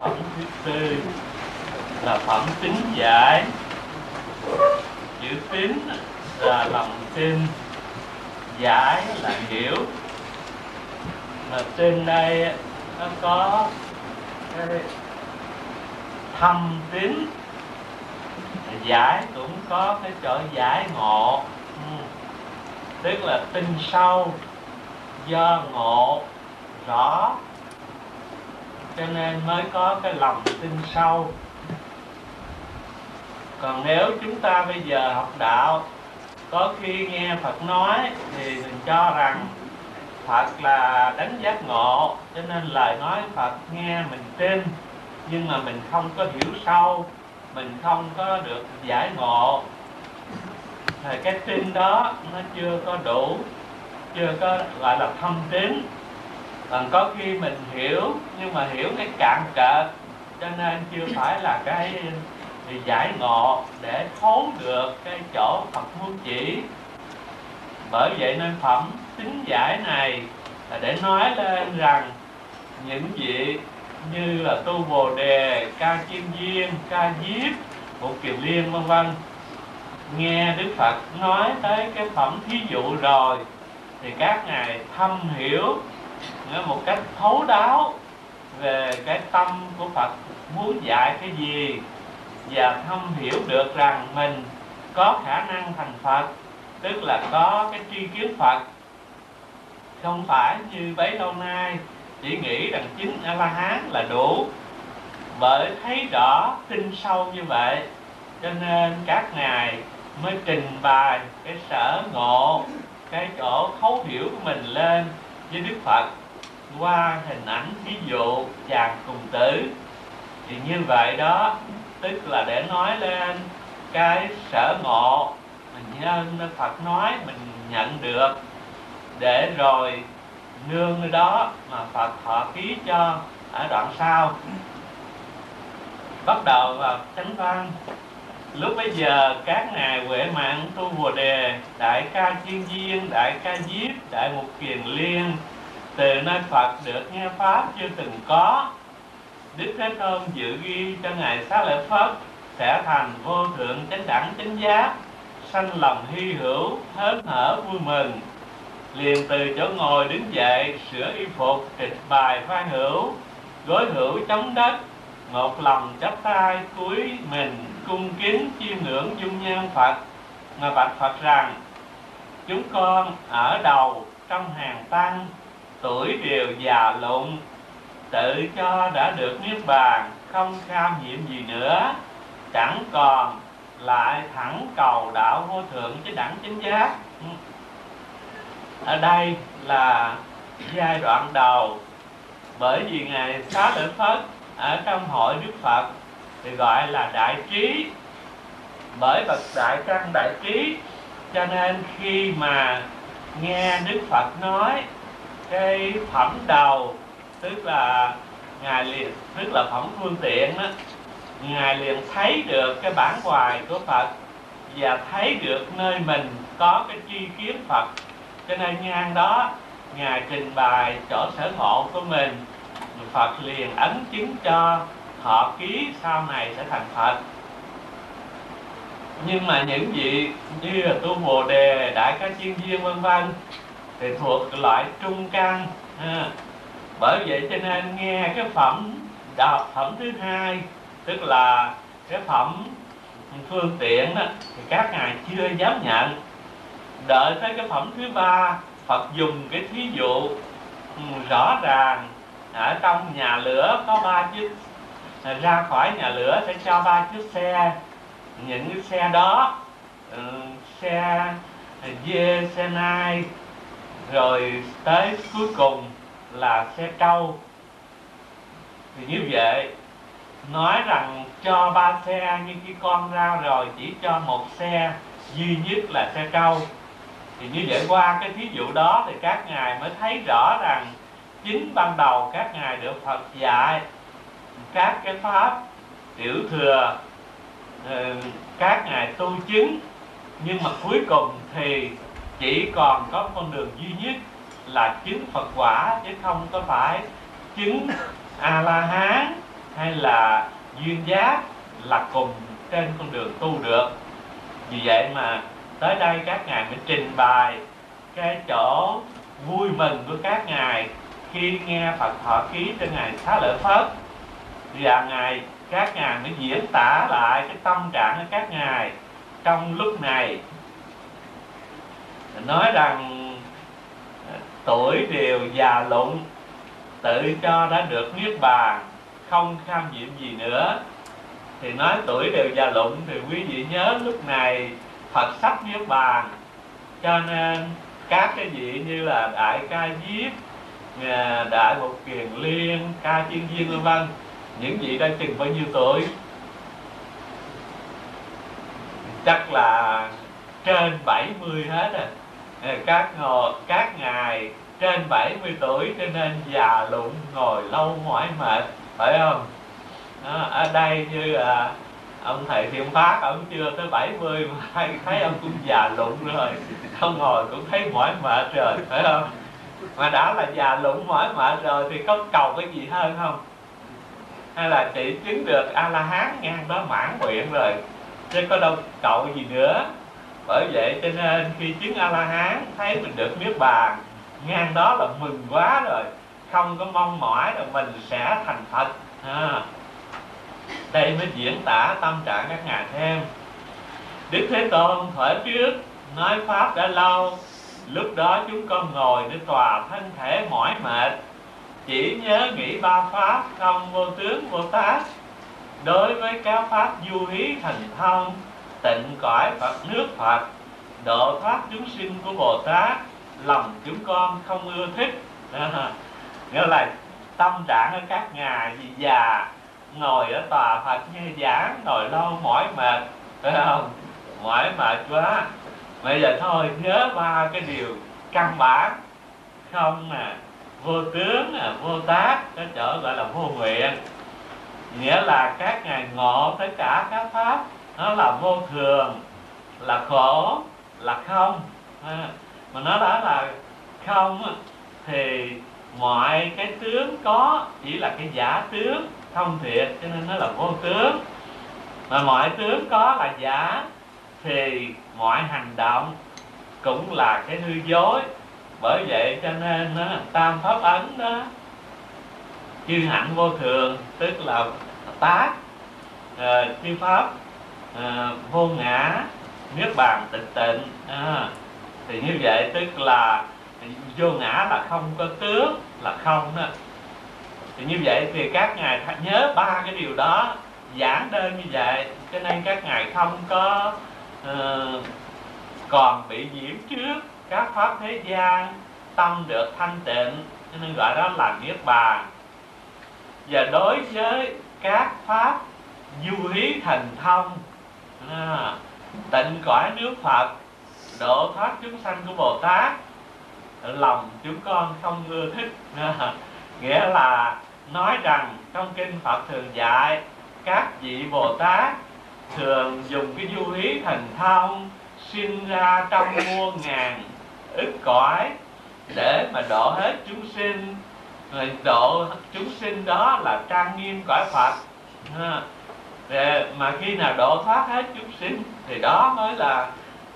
Phẩm thứ tư là phẩm tính giải. Chữ tính là lòng tin, giải là hiểu. Mà trên đây nó có thâm tín, giải cũng có cái chỗ giải ngộ, tức là tin sâu do ngộ rõ, cho nên mới có cái lòng tin sâu. Còn nếu chúng ta bây giờ học đạo, có khi nghe Phật nói thì mình cho rằng Phật là đánh giác ngộ, cho nên lời nói Phật nghe mình tin, nhưng mà mình không có hiểu sâu, mình không có được giải ngộ, thì cái tin đó nó chưa có đủ, chưa có gọi là thâm tín. Còn có khi mình hiểu nhưng mà hiểu cái cạn cợt, cho nên chưa phải là cái giải ngộ để thấu được cái chỗ Phật muốn chỉ. Bởi vậy nên phẩm tính giải này là để nói lên rằng những vị như là Tu Bồ Đề, Ca Chiên Viên, Ca Diếp, Phổ Kiền Liên v.v. nghe Đức Phật nói tới cái phẩm thí dụ rồi thì các ngài thâm hiểu một cách thấu đáo về cái tâm của Phật muốn dạy cái gì, và thâm hiểu được rằng mình có khả năng thành Phật, tức là có cái tri kiến Phật, không phải như bấy lâu nay chỉ nghĩ rằng chính A-la-hán là đủ. Bởi thấy rõ tin sâu như vậy cho nên các ngài mới trình bày cái sở ngộ, cái chỗ thấu hiểu của mình lên với Đức Phật qua hình ảnh ví dụ chàng cùng tử. Thì như vậy đó, tức là để nói lên cái sở ngộ mình nhân Phật nói mình nhận được, để rồi nương nơi đó mà Phật thọ ký cho ở đoạn sau. Bắt đầu vào chánh văn. Lúc bấy giờ các ngài Huệ Mạng, Tu Bồ Đề, Đại Ca Chiên Viên, Đại Ca Diếp, Đại Mục Kiền Liên từ nơi Phật được nghe pháp chưa từng có. Đức Thế Tôn dự ghi cho ngài Xá Lợi Phất sẽ thành vô thượng chánh đẳng chánh giác, sanh lòng hy hữu, hớn hở vui mừng, liền từ chỗ ngồi đứng dậy, sửa y phục, trịch bài vai hữu, gối hữu chống đất, một lòng chắp tay cúi mình cung kính chiêm ngưỡng dung nhan Phật mà bạch Phật rằng: chúng con ở đầu trong hàng tăng, tuổi đều già lụng, tự cho đã được niết bàn, không kham nhiệm gì nữa, chẳng còn lại thẳng cầu đạo vô thượng chánh đẳng chánh giác. Ở đây là giai đoạn đầu, bởi vì ngài Xá Lợi Phất ở trong hội Đức Phật thì gọi là đại trí. Bởi bậc đại căn đại trí, cho nên khi mà nghe Đức Phật nói cái phẩm đầu, tức là phẩm phương tiện đó, ngài liền thấy được cái bản hoài của Phật và thấy được nơi mình có cái tri kiến Phật. Cho nên ngang đó ngài trình bày chỗ sở ngộ của mình, Phật liền ấn chứng cho thọ ký sau này sẽ thành Phật. Nhưng mà những vị như là Tu Bồ Đề, Đại Ca Chiên Viên v.v. thì thuộc loại trung căn. Bởi vậy cho nên nghe cái phẩm thứ hai, tức là cái phẩm phương tiện đó, thì các ngài chưa dám nhận. Đợi tới cái phẩm thứ ba, Phật dùng cái thí dụ rõ ràng, ở trong nhà lửa có 3 chiếc, ra khỏi nhà lửa sẽ cho 3 chiếc xe. Những cái xe đó, xe dê, xe nai, rồi tới cuối cùng là xe trâu. Thì như vậy nói rằng cho 3 xe, nhưng khi con ra rồi chỉ cho 1 xe duy nhất là xe trâu. Thì như vậy qua cái thí dụ đó thì các ngài mới thấy rõ rằng chính ban đầu các ngài được Phật dạy các cái pháp tiểu thừa, các ngài tu chứng, nhưng mà cuối cùng thì chỉ còn có con đường duy nhất là chứng Phật quả, chứ không có phải chứng A-la-hán hay là duyên giác là cùng trên con đường tu được. Vì vậy mà tới đây các ngài mới trình bày cái chỗ vui mừng của các ngài khi nghe Phật thọ ký trên ngày Xá Lợi Phất. Và ngài, các ngài mới diễn tả lại cái tâm trạng của các ngài trong lúc này, nói rằng tuổi đều già lụng, tự cho đã được niết bàn, không tham nhiệm gì nữa. Thì nói tuổi đều già lụng thì quý vị nhớ lúc này Phật sắp niết bàn, cho nên các cái vị như là Đại Ca Diếp, Đại Bộc Kiền Liên, Ca Chiên Viên v.v. những vị đã chừng bao nhiêu tuổi? Chắc là trên 70 hết rồi. Các ngài trên 70 tuổi cho nên già lụng, ngồi lâu mỏi mệt, phải không? Đó, ở đây như là ông thầy Thiện Phát, ông chưa tới 70 mà thấy ông cũng già lụng rồi, không ngồi cũng thấy mỏi mệt rồi, phải không? Mà đã là già lụng mỏi mệt rồi thì có cầu cái gì hơn không? Hay là chỉ chứng được A-la-hán ngang đó mãn nguyện rồi, chứ có đâu cầu gì nữa. Bởi vậy cho nên khi chứng A-la-hán thấy mình được niết bàn, ngang đó là mừng quá rồi, không có mong mỏi là mình sẽ thành Phật. Đây mới diễn tả tâm trạng các ngài thêm. Đức Thế Tôn thuở trước nói pháp đã lâu, lúc đó chúng con ngồi để tòa thân thể mỏi mệt, chỉ nhớ nghĩ ba pháp không vô tướng vô tác. Đối với các pháp du hí thành thông, tịnh cõi Phật nước Phật, độ thoát chúng sinh của Bồ Tát, lòng chúng con không ưa thích. Nghĩa là tâm trạng ở các ngài vì già, ngồi ở tòa Phật nghe giảng, ngồi lâu mỏi mệt, phải không? Mỏi mệt quá. Bây giờ thôi nhớ ba cái điều căn bản, không nè, vô tướng nè, vô tác, cái chỗ gọi là vô nguyện. Nghĩa là các ngài ngộ tất cả các pháp nó là vô thường, là khổ, là không. Mà nó đã là không thì mọi cái tướng có chỉ là cái giả tướng không thiệt, cho nên nó là vô tướng. Mà mọi tướng có là giả thì mọi hành động cũng là cái hư dối. Bởi vậy cho nên tam pháp ấn đó, chư hạnh vô thường tức là tác, chư pháp vô ngã, niết bàn tịch tịnh. Thì như vậy tức là vô ngã là không có tướng, là không đó. Thì như vậy thì các ngài nhớ ba cái điều đó, giảng đơn như vậy, cho nên các ngài không có còn bị nhiễm trước các pháp thế gian, tâm được thanh tịnh, cho nên gọi đó là niết bàn. Và đối với các pháp du hí thành thông, tịnh cõi nước Phật, độ thoát chúng sanh của Bồ Tát, lòng chúng con không ưa thích. Nghĩa là nói rằng trong kinh Phật thường dạy các vị Bồ Tát thường dùng cái du hí thành thông sinh ra trong muôn ngàn ức cõi để mà độ hết chúng sinh. Rồi độ chúng sinh đó là trang nghiêm cõi Phật. Mà khi nào độ thoát hết chúng sinh thì đó mới là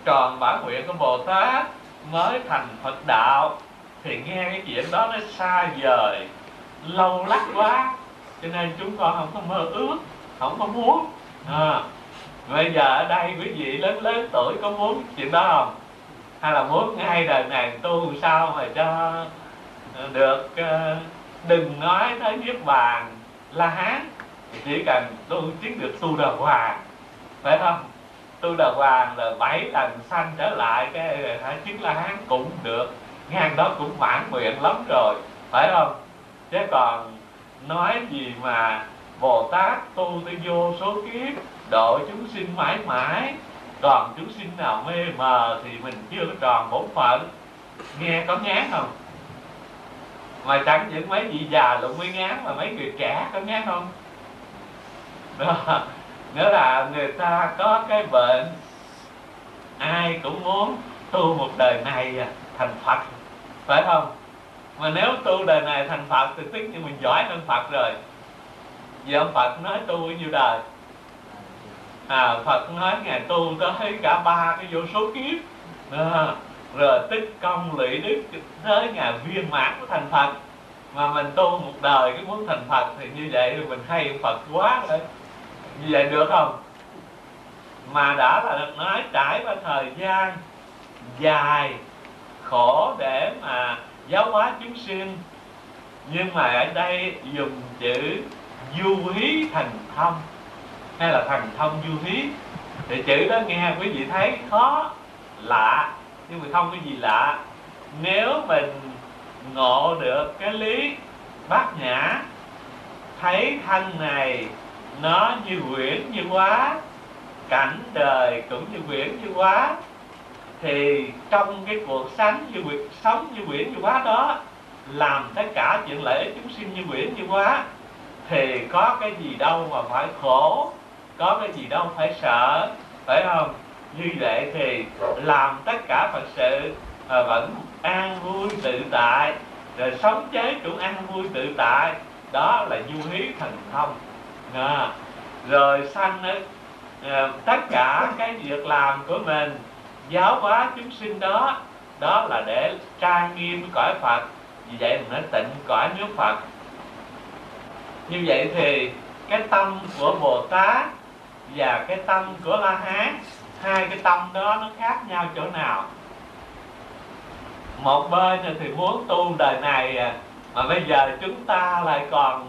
tròn bản nguyện của Bồ Tát, mới thành Phật đạo. Thì nghe cái chuyện đó nó xa vời, lâu lắc quá, cho nên chúng con không có mơ ước, không có muốn. Bây giờ ở đây quý vị lớn tuổi có muốn chuyện đó không? Hay là muốn ngay đời này tu sao mà cho được, đừng nói tới niết bàn la hán, chỉ cần tu chứng được tu đà hoàng, phải không? Tu đà hoàng là 7 lần sanh trở lại cái chứng la hán cũng được, ngang đó cũng mãn nguyện lắm rồi, phải không? Chứ còn nói gì mà Bồ Tát tu tới vô số kiếp, độ chúng sinh mãi mãi, còn chúng sinh nào mê mờ thì mình chưa có tròn bổn phận. Nghe có ngán không? Mà chẳng những mấy vị già lụng mới ngán, mà mấy người trẻ có ngán không? Đó. Nghĩa là người ta có cái bệnh, ai cũng muốn tu một đời này thành Phật, phải không? Mà nếu tu đời này thành Phật thì tức như mình giỏi hơn Phật rồi. Dạ Phật nói tu nhiêu đời? À, Phật nói Ngài tu tới cả ba cái vô số kiếp à, rồi tích công lũy đức tới Ngài viên mãn của thành Phật. Mà mình tu một đời cái muốn thành Phật thì như vậy thì mình hay Phật quá rồi. Như vậy được không? Mà đã là được nói trải qua thời gian dài khổ để mà giáo hóa chúng sinh, nhưng mà ở đây dùng chữ du hí thành thông hay là thành thông du hí, thì chữ đó nghe quý vị thấy khó lạ nhưng mà không có gì lạ nếu mình ngộ được cái lý bát nhã, thấy thân này nó như quyển như hóa, cảnh đời cũng như quyển như hóa, thì trong cái cuộc sống như quyển như hóa đó, làm tất cả chuyện lễ chúng sinh như quyển như hóa, thì có cái gì đâu mà phải khổ, có cái gì đâu phải sợ, phải không? Như vậy thì làm tất cả Phật sự mà vẫn an vui tự tại, rồi sống chế cũng an vui tự tại, đó là du hí thành thông à. Rồi sanh tất cả cái việc làm của mình giáo hóa chúng sinh đó, đó là để trang nghiêm cõi Phật. Vì vậy mình nói tịnh cõi nước Phật. Như vậy thì cái tâm của Bồ Tát và cái tâm của La Hán, hai cái tâm đó nó khác nhau chỗ nào? Một bên thì muốn tu đời này, mà bây giờ chúng ta lại còn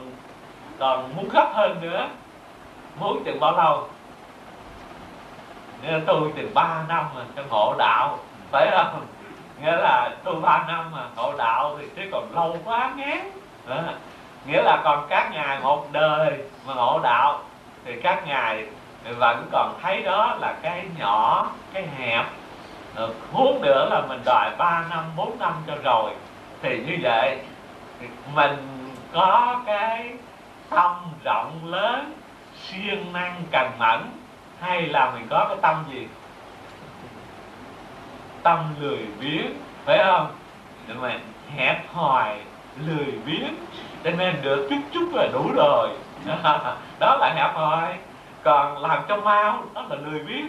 muốn gấp hơn nữa. Muốn chừng bao lâu? Nghĩa tu chừng 3 năm mà cho ngộ đạo, phải không? Nghĩa là tu 3 năm mà ngộ đạo thì chứ còn lâu quá ngán. Nghĩa là còn các ngài một đời mà ngộ đạo thì các ngài vẫn còn thấy đó là cái nhỏ, cái hẹp. Huống nữa là mình đòi 3 năm, 4 năm cho rồi. Thì như vậy mình có cái tâm rộng lớn, siêng năng cần mẫn, hay là mình có cái tâm gì? Tâm lười biếng, phải không? Mình hẹp hòi, lười biếng, cho nên được chút chút là đủ rồi. Đó là hẹp hòi. Còn làm cho mau, đó là lười biếng.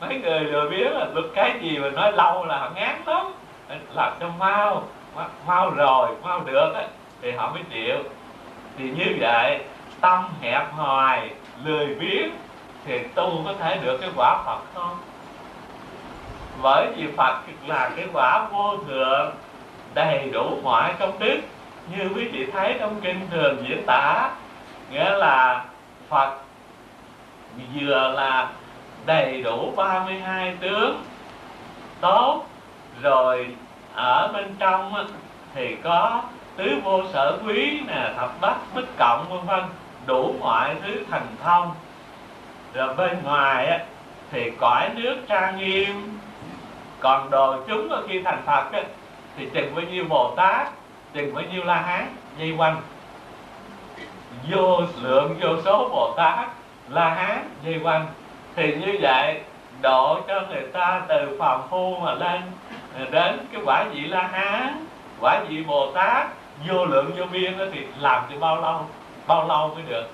Mấy người lười biếng là được cái gì mà nói lâu là họ ngán lắm. Làm cho mau, mau rồi, mau được ấy, thì họ mới chịu. Thì như vậy, tâm hẹp hòi, lười biếng thì tu có thể được cái quả Phật không? Bởi vì Phật là cái quả vô thượng, đầy đủ mọi công đức. Như quý vị thấy trong kinh thường diễn tả, nghĩa là Phật vừa là đầy đủ 32 tướng tốt, rồi ở bên trong thì có tứ vô sở quý nè, thập bát bích cộng vân vân, đủ mọi thứ thành thông. Rồi bên ngoài thì cõi nước trang nghiêm. Còn đồ chúng khi thành Phật thì chừng bao nhiêu Bồ Tát, chừng bao nhiêu La Hán dây quanh. Vô lượng vô số Bồ Tát, La Hán dây quanh. Thì như vậy độ cho người ta từ phàm phu mà lên đến cái quả vị La Hán, quả vị Bồ Tát vô lượng vô biên thì làm cho bao lâu mới được.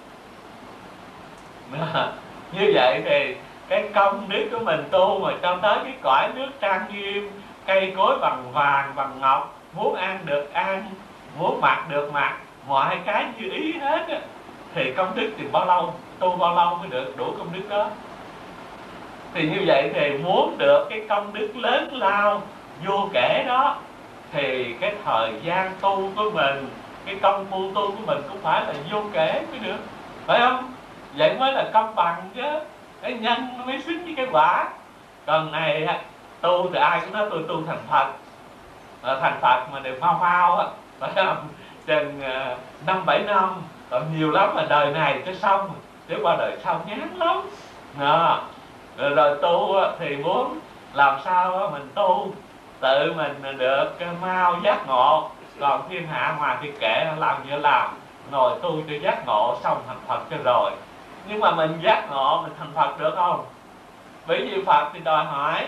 Như vậy thì cái công đức của mình tu mà cho tới cái cõi nước trang nghiêm, cây cối bằng vàng bằng ngọc, muốn ăn được ăn, muốn mặc được mặc, mọi cái như ý hết á, thì công đức thì bao lâu, tu bao lâu mới được đủ công đức đó. Thì như vậy thì muốn được cái công đức lớn lao vô kể đó, thì cái thời gian tu của mình, cái công phu tu của mình cũng phải là vô kể mới được, phải không? Vậy mới là công bằng chứ, cái nhân mới xứng với cái quả. Còn này tu thì ai cũng nói tôi tu thành Phật, mà thành Phật mà đều mau mau, phải không? Chừng 5-7 năm, còn nhiều lắm là đời này tới xong, chứ qua đời sau ngán lắm à. Rồi tu thì muốn làm sao mình tu tự mình được mau giác ngộ, còn thiên hạ ngoài thì kệ, làm như làm, ngồi tu cho giác ngộ xong thành Phật cho rồi. Nhưng mà mình giác ngộ mình thành Phật được không? Bởi vì Phật thì đòi hỏi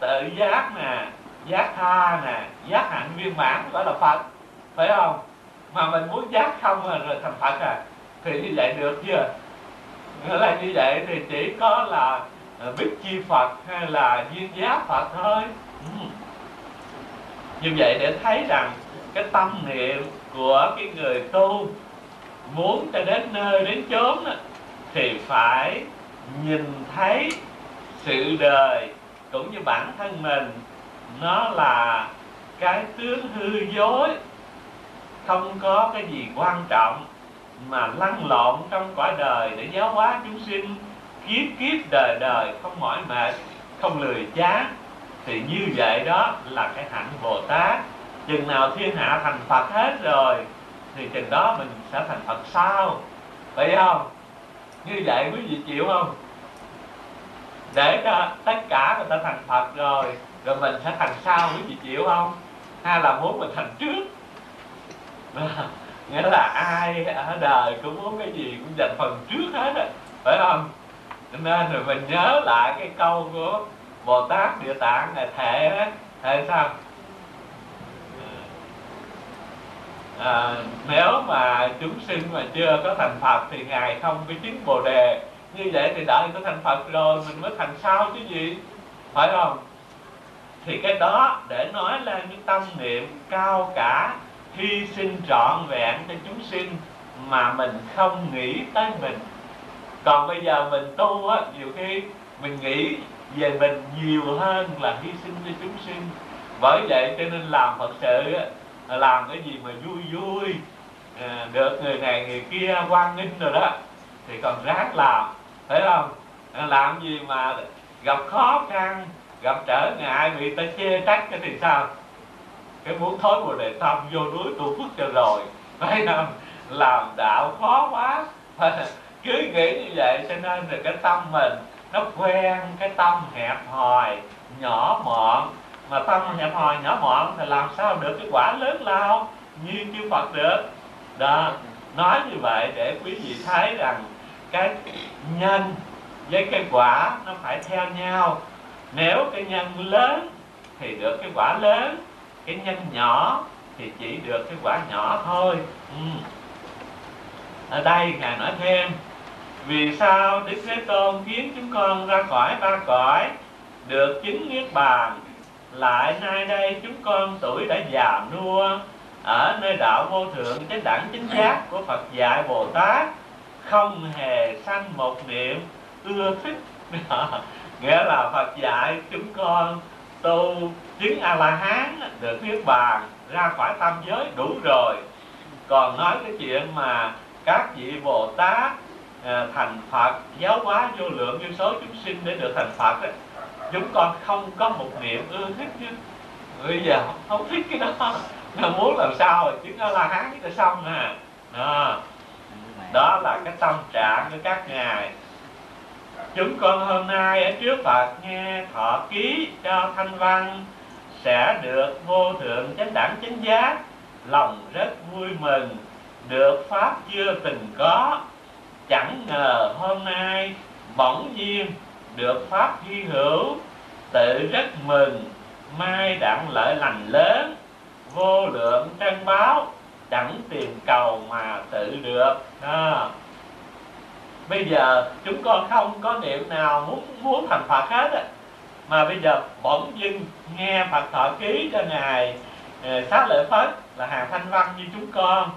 tự giác nè, giác tha nè, giác hạnh viên mãn, gọi là Phật, phải không? Mà mình muốn giác không rồi thành Phật à? thì như vậy được chưa? Nghĩa là như vậy thì chỉ có là Bích Chi Phật hay là Duyên Giác Phật thôi. Như vậy để thấy rằng cái tâm niệm của cái người tu muốn cho đến nơi đến chốn thì phải nhìn thấy sự đời cũng như bản thân mình nó là cái tướng hư dối, không có cái gì quan trọng mà lăn lộn trong cõi đời để giáo hóa chúng sinh kiếp kiếp đời đời, không mỏi mệt, không lười chán. Thì như vậy đó là cái hạnh Bồ Tát. Chừng nào thiên hạ thành Phật hết rồi thì chừng đó mình sẽ thành Phật sau, phải không? Như vậy quý vị chịu không? Để cho tất cả người ta thành Phật rồi, rồi mình sẽ thành sau, quý vị chịu không? Hay là muốn mình thành trước? Nghĩa là ai ở đời cũng muốn cái gì cũng dành phần trước hết á, phải không? Nên rồi mình nhớ lại cái câu của Bồ Tát Địa Tạng này, thệ á, thệ sao? Nếu mà chúng sinh mà chưa có thành Phật thì Ngài không có chứng Bồ Đề. Như vậy thì đợi có thành Phật rồi mình mới thành sao chứ gì, phải không? Thì cái đó để nói lên những tâm niệm cao cả, hy sinh trọn vẹn cho chúng sinh mà mình không nghĩ tới mình. Còn bây giờ mình tu á, nhiều khi mình nghĩ về mình nhiều hơn là hy sinh cho chúng sinh. Bởi vậy cho nên làm Phật sự á, làm cái gì mà vui vui, được người này người kia hoan nghênh rồi đó thì còn ráng làm, phải không? Làm gì mà gặp khó khăn, gặp trở ngại, bị ta chê trách cái thì sao? Cái muốn thối Bồ Đề tâm vô núi tu phước cho rồi, phải không? Làm đạo khó quá, cứ nghĩ như vậy cho nên là cái tâm mình nó quen cái tâm hẹp hòi nhỏ mọn. Mà tâm hẹp hòi nhỏ mọn thì làm sao được cái quả lớn lao như chư Phật được đó. Nói như vậy để quý vị thấy rằng cái nhân với cái quả nó phải theo nhau. Nếu cái nhân lớn thì được cái quả lớn, cái nhân nhỏ thì chỉ được cái quả nhỏ thôi. Ở đây Ngài nói thêm, vì sao Đức Thế Tôn khiến chúng con ra khỏi ba cõi, được chứng Niết Bàn? Lại nay đây chúng con tuổi đã già nua, ở nơi đạo vô thượng chánh đẳng chính giác của Phật dạy Bồ Tát, không hề sanh một niệm ưa thích. Nghĩa là Phật dạy chúng con tu chứng A-la-hán, được Niết Bàn, ra khỏi tam giới đủ rồi. Còn nói cái chuyện mà các vị Bồ Tát thành Phật, giáo hóa vô lượng vô số chúng sinh để được thành Phật, chúng con không có một niệm ưa thích chứ. Bây giờ không thích cái đó, nó muốn làm sao rồi chứng A-la-hán là xong à. Đó là cái tâm trạng của các ngài. Chúng con hôm nay ở trước Phật nghe thọ ký cho thanh văn sẽ được vô thượng chánh đẳng chánh giác, lòng rất vui mừng, được pháp chưa từng có. Chẳng ngờ hôm nay bỗng nhiên được pháp hy hữu, tự rất mừng, mai đặng lợi lành lớn, vô lượng trang báo, chẳng tìm cầu mà tự được. Bây giờ chúng con không có niệm nào muốn thành Phật hết á. Mà bây giờ bỗng dưng nghe Phật thọ ký cho Ngài Xá Lợi Phất là hàng thanh văn như chúng con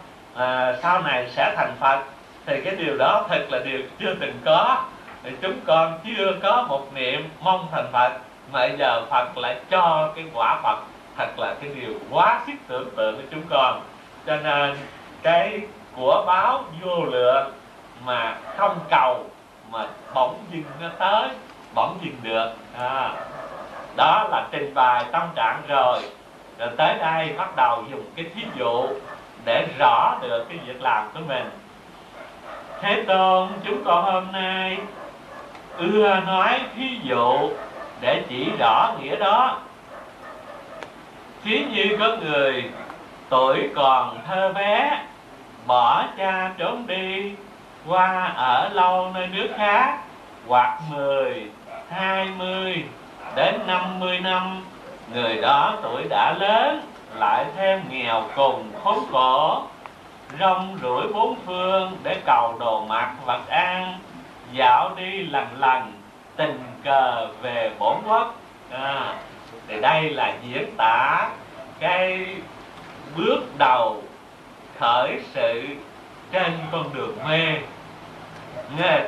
sau này sẽ thành Phật, thì cái điều đó thật là điều chưa từng có. Thì chúng con chưa có một niệm mong thành Phật, mà bây giờ Phật lại cho cái quả Phật, thật là cái điều quá sức tưởng tượng của chúng con. Cho nên cái của báo vô lượng mà không cầu mà bỗng dưng nó tới, bỗng dưng được. Đó là trình bày tâm trạng rồi. Rồi tới đây bắt đầu dùng cái thí dụ để rõ được cái việc làm của mình. Thế Tôn, chúng con hôm nay ưa nói thí dụ để chỉ rõ nghĩa đó. Thí như có người tuổi còn thơ bé, bỏ cha trốn đi, qua ở lâu nơi nước khác, hoặc 10, 20 đến 50 năm. Người đó tuổi đã lớn, lại thêm nghèo cùng khốn khổ, rong rủi bốn phương để cầu đồ mạc vật an, dạo đi lần lần tình cờ về bổn quốc. Thì đây là diễn tả cái bước đầu khởi sự trên con đường mê.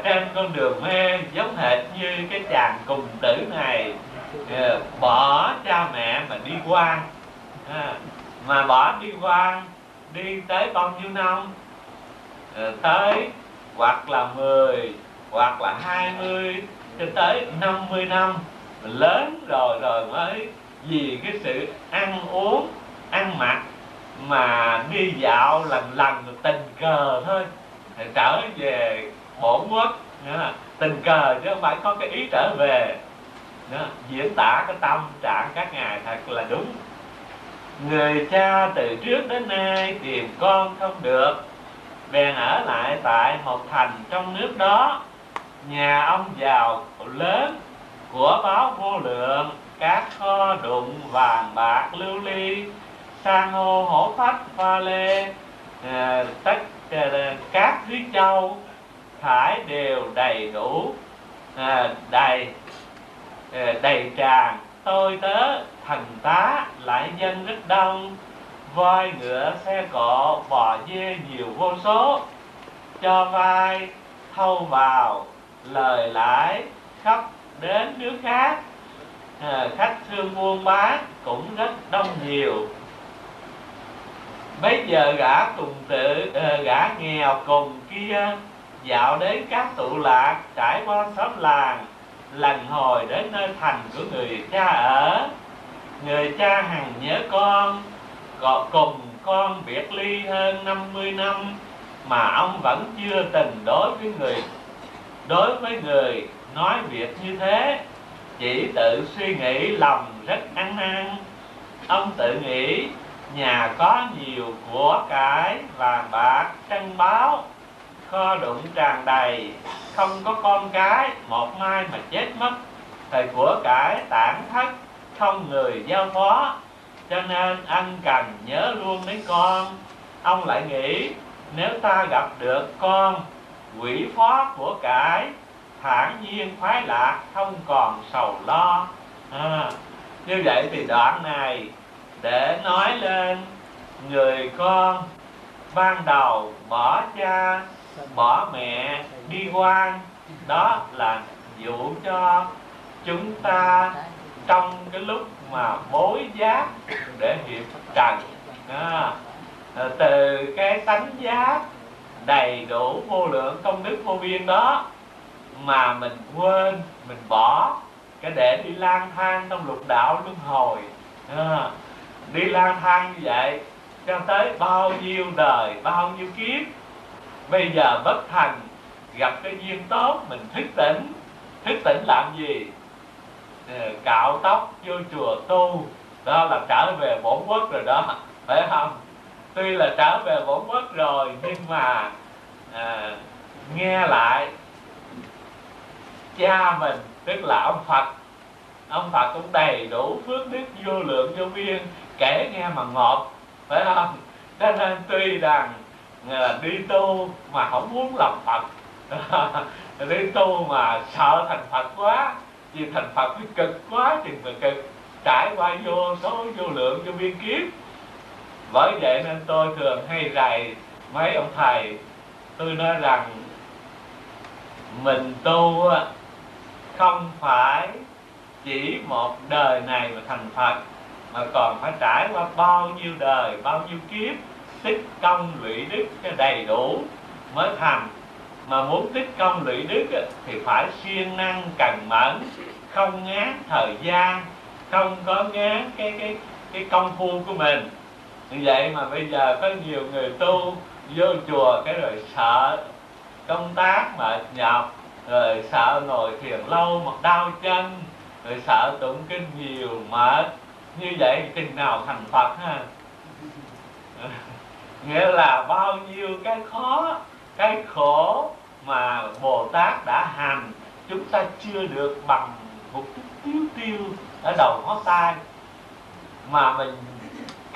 Trên con đường mê giống hệt như cái chàng cùng tử này bỏ cha mẹ mà đi quan, mà bỏ đi quan đi tới bao nhiêu năm, tới hoặc là 10 hoặc là 20 cho tới 50 năm. Lớn rồi mới vì cái sự ăn uống ăn mặc mà đi dạo lần lần tình cờ thôi trở về bổn quốc, tình cờ chứ không phải có cái ý trở về. Diễn tả cái tâm trạng các ngài thật là đúng. Người cha từ trước đến nay tìm con không được, bèn ở lại tại một thành trong nước đó. Nhà ông giàu lớn, của báo vô lượng, các kho đụng vàng bạc lưu ly, san hô hổ phách pha lê, các thứ châu thải đều đầy đủ, đầy tràn. Tôi tớ thần tá lại dân rất đông, voi ngựa xe cộ bò dê nhiều vô số, cho vai thâu vào lời lãi khắp đến nước khác. Khách thương buôn bán cũng rất đông nhiều. Bây giờ gã nghèo cùng kia dạo đến các tụ lạc, trải qua xóm làng, lần hồi đến nơi thành của người cha ở. Người cha hằng nhớ con, cùng con biệt ly hơn 50 năm mà ông vẫn chưa tình đối với người nói việc như thế. Chỉ tự suy nghĩ lòng rất ăn năn. Ông tự nghĩ nhà có nhiều của cải vàng bạc trân báu, kho đụng tràn đầy, không có con cái một mai mà chết mất, thì của cải tản thất không người giao phó, cho nên ân cần nhớ luôn đến con. Ông lại nghĩ nếu ta gặp được con, quỷ phó của cải, thản nhiên khoái lạc, không còn sầu lo. Như vậy thì đoạn này để nói lên người con ban đầu bỏ cha bỏ mẹ đi quan, đó là dụ cho chúng ta trong cái lúc mà bối giác để hiệp trần, từ cái tánh giác đầy đủ vô lượng công đức vô biên đó mà mình quên, mình bỏ cái để đi lang thang trong lục đạo luân hồi. Đi lang thang như vậy cho tới bao nhiêu đời, bao nhiêu kiếp. Bây giờ bất thành, gặp cái duyên tốt, mình thức tỉnh. Thức tỉnh làm gì? Cạo tóc vô chùa tu, đó là trở về bổn quốc rồi đó, phải không? Tuy là trở về bổn quốc rồi nhưng mà nghe lại cha mình, tức là ông Phật. Ông Phật cũng đầy đủ phước đức vô lượng vô biên, kể nghe mà ngọt, phải không? Cho nên tuy rằng là đi tu mà không muốn làm Phật, đi tu mà sợ thành Phật quá, vì thành Phật thì cực quá chừng mà cực, trải qua vô số vô lượng vô biên kiếp. Bởi vậy nên tôi thường hay rầy mấy ông thầy, tôi nói rằng mình tu không phải chỉ một đời này mà thành Phật, mà còn phải trải qua bao nhiêu đời, bao nhiêu kiếp, tích công lũy đức cho đầy đủ mới thành. Mà muốn tích công lũy đức thì phải siêng năng cần mẫn, không ngán thời gian, không có ngán cái công phu của mình. Như vậy mà bây giờ có nhiều người tu vô chùa cái rồi sợ công tác mệt nhọc, rồi sợ ngồi thiền lâu mà đau chân, rồi sợ tụng kinh nhiều mệt. Như vậy chừng nào thành Phật ha? Nghĩa là bao nhiêu cái khó, cái khổ mà Bồ Tát đã hành, chúng ta chưa được bằng một chút tiêu ở đầu ngón tay. Mà mình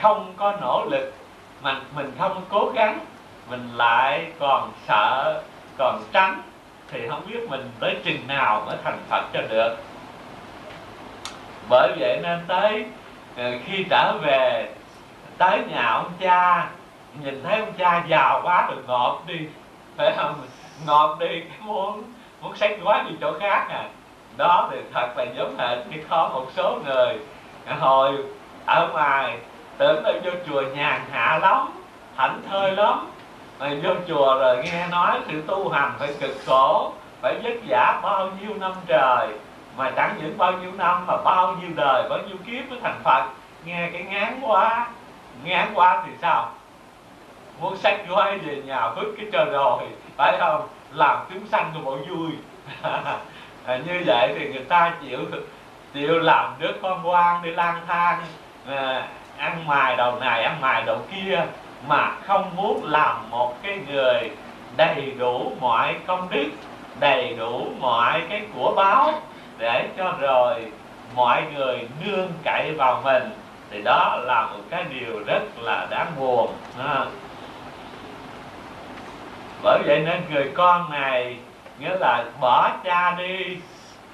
không có nỗ lực, mà mình không cố gắng, mình lại còn sợ, còn tránh, thì không biết mình tới chừng nào mới thành Phật cho được. Bởi vậy nên tới khi trở về tới nhà ông cha, nhìn thấy ông cha giàu quá rồi ngộp đi, phải không? Ngộp đi, muốn xách gói đi chỗ khác à. Đó thì thật là giống hệt như có một số người hồi ở ngoài tưởng là vô chùa nhàn hạ lắm, thảnh thơi lắm, rồi vô chùa rồi nghe nói sự tu hành phải cực khổ, phải vất vả bao nhiêu năm trời, mà chẳng những bao nhiêu năm mà bao nhiêu đời, bao nhiêu kiếp mới thành Phật. Nghe cái ngán quá. Ngán quá thì sao? Muốn sách gói về nhà vứt cái trời rồi, phải không? Làm chúng sanh cho mọi vui. Như vậy thì người ta chịu làm đứa con ngoan đi lang thang, ăn mài đầu này ăn mài đầu kia, mà không muốn làm một cái người đầy đủ mọi công đức, đầy đủ mọi cái của báo, để cho rồi mọi người nương cậy vào mình. Thì đó là một cái điều rất là đáng buồn ha. Bởi vậy nên người con này, nghĩa là bỏ cha đi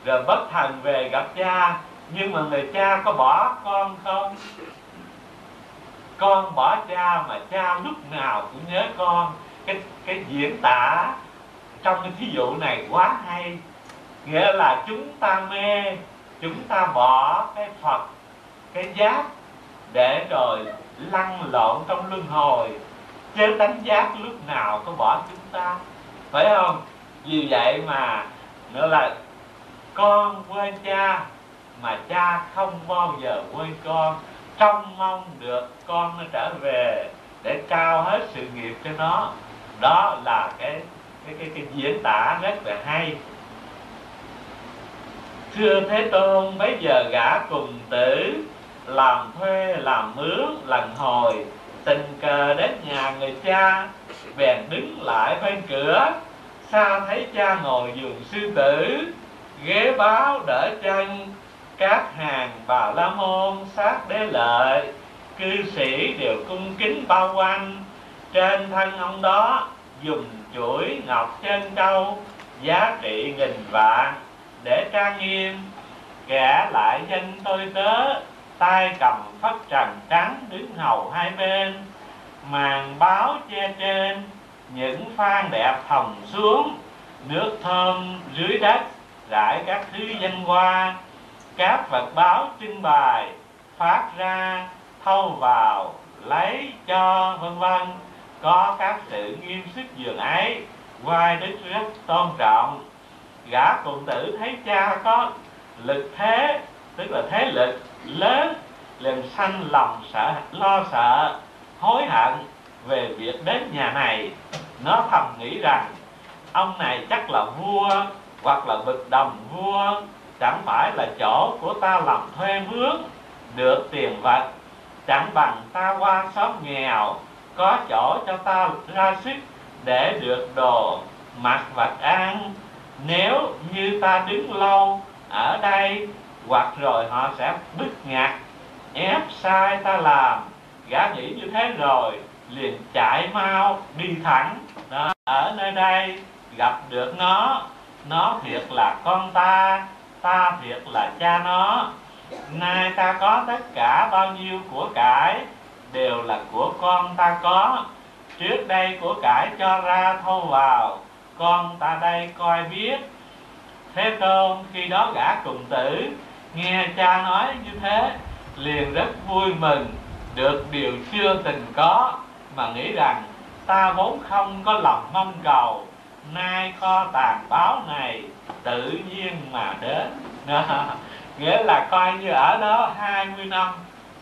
rồi bất thần về gặp cha. Nhưng mà người cha có bỏ con không? Con bỏ cha mà cha lúc nào cũng nhớ con. Cái diễn tả trong cái thí dụ này quá hay. Nghĩa là chúng ta mê, chúng ta bỏ cái Phật, cái giác, để rồi lăn lộn trong luân hồi. Chứ tánh giác lúc nào có bỏ chúng ta, phải không? Vì vậy mà nữa là con quên cha mà cha không bao giờ quên con, trông mong được con nó trở về để trao hết sự nghiệp cho nó. Đó là cái diễn tả rất là hay. Thưa Thế Tôn, bấy giờ gã cùng tử làm thuê, làm mướn, lần hồi, tình cờ đến nhà người cha, bèn đứng lại bên cửa. Xa thấy cha ngồi giường sư tử, ghế báo đỡ chân, các hàng Bà La Môn sát đế lợi, cư sĩ đều cung kính bao quanh. Trên thân ông đó dùng chuỗi ngọc trân châu giá trị 1000 vạn để trang nghiêm. Kẻ lại danh tôi tớ, tay cầm phất trần trắng đứng hầu hai bên, màn báo che trên, những phan đẹp thòng xuống, nước thơm dưới đất rải các thứ danh hoa, các vật báo trưng bày, phát ra, thâu vào, lấy cho, vân vân. Có các sự nghiêm sức giường ấy, quay đức rất tôn trọng. Gã cùng tử thấy cha có lực thế, tức là thế lực lớn, liền sanh lòng sợ, lo sợ, hối hận về việc đến nhà này. Nó thầm nghĩ rằng ông này chắc là vua hoặc là bực đồng vua, chẳng phải là chỗ của ta làm thuê mướn được tiền vật, chẳng bằng ta qua xóm nghèo có chỗ cho ta ra sức để được đồ mặc vật ăn. Nếu như ta đứng lâu ở đây hoặc rồi họ sẽ bức ngặt ép sai ta làm. Gã nghĩ như thế rồi liền chạy mau đi thẳng. Đó, ở nơi đây gặp được nó thiệt là con ta, ta thiệt là cha nó. Nay ta có tất cả bao nhiêu của cải đều là của con ta có. Trước đây của cải cho ra thâu vào, con ta đây coi biết. Thế Tôn khi đó gã cùng tử nghe cha nói như thế, liền rất vui mừng được điều chưa từng có, mà nghĩ rằng ta vốn không có lòng mong cầu, nay kho tàng báo này tự nhiên mà đến. Nghĩa là coi như ở đó 20 năm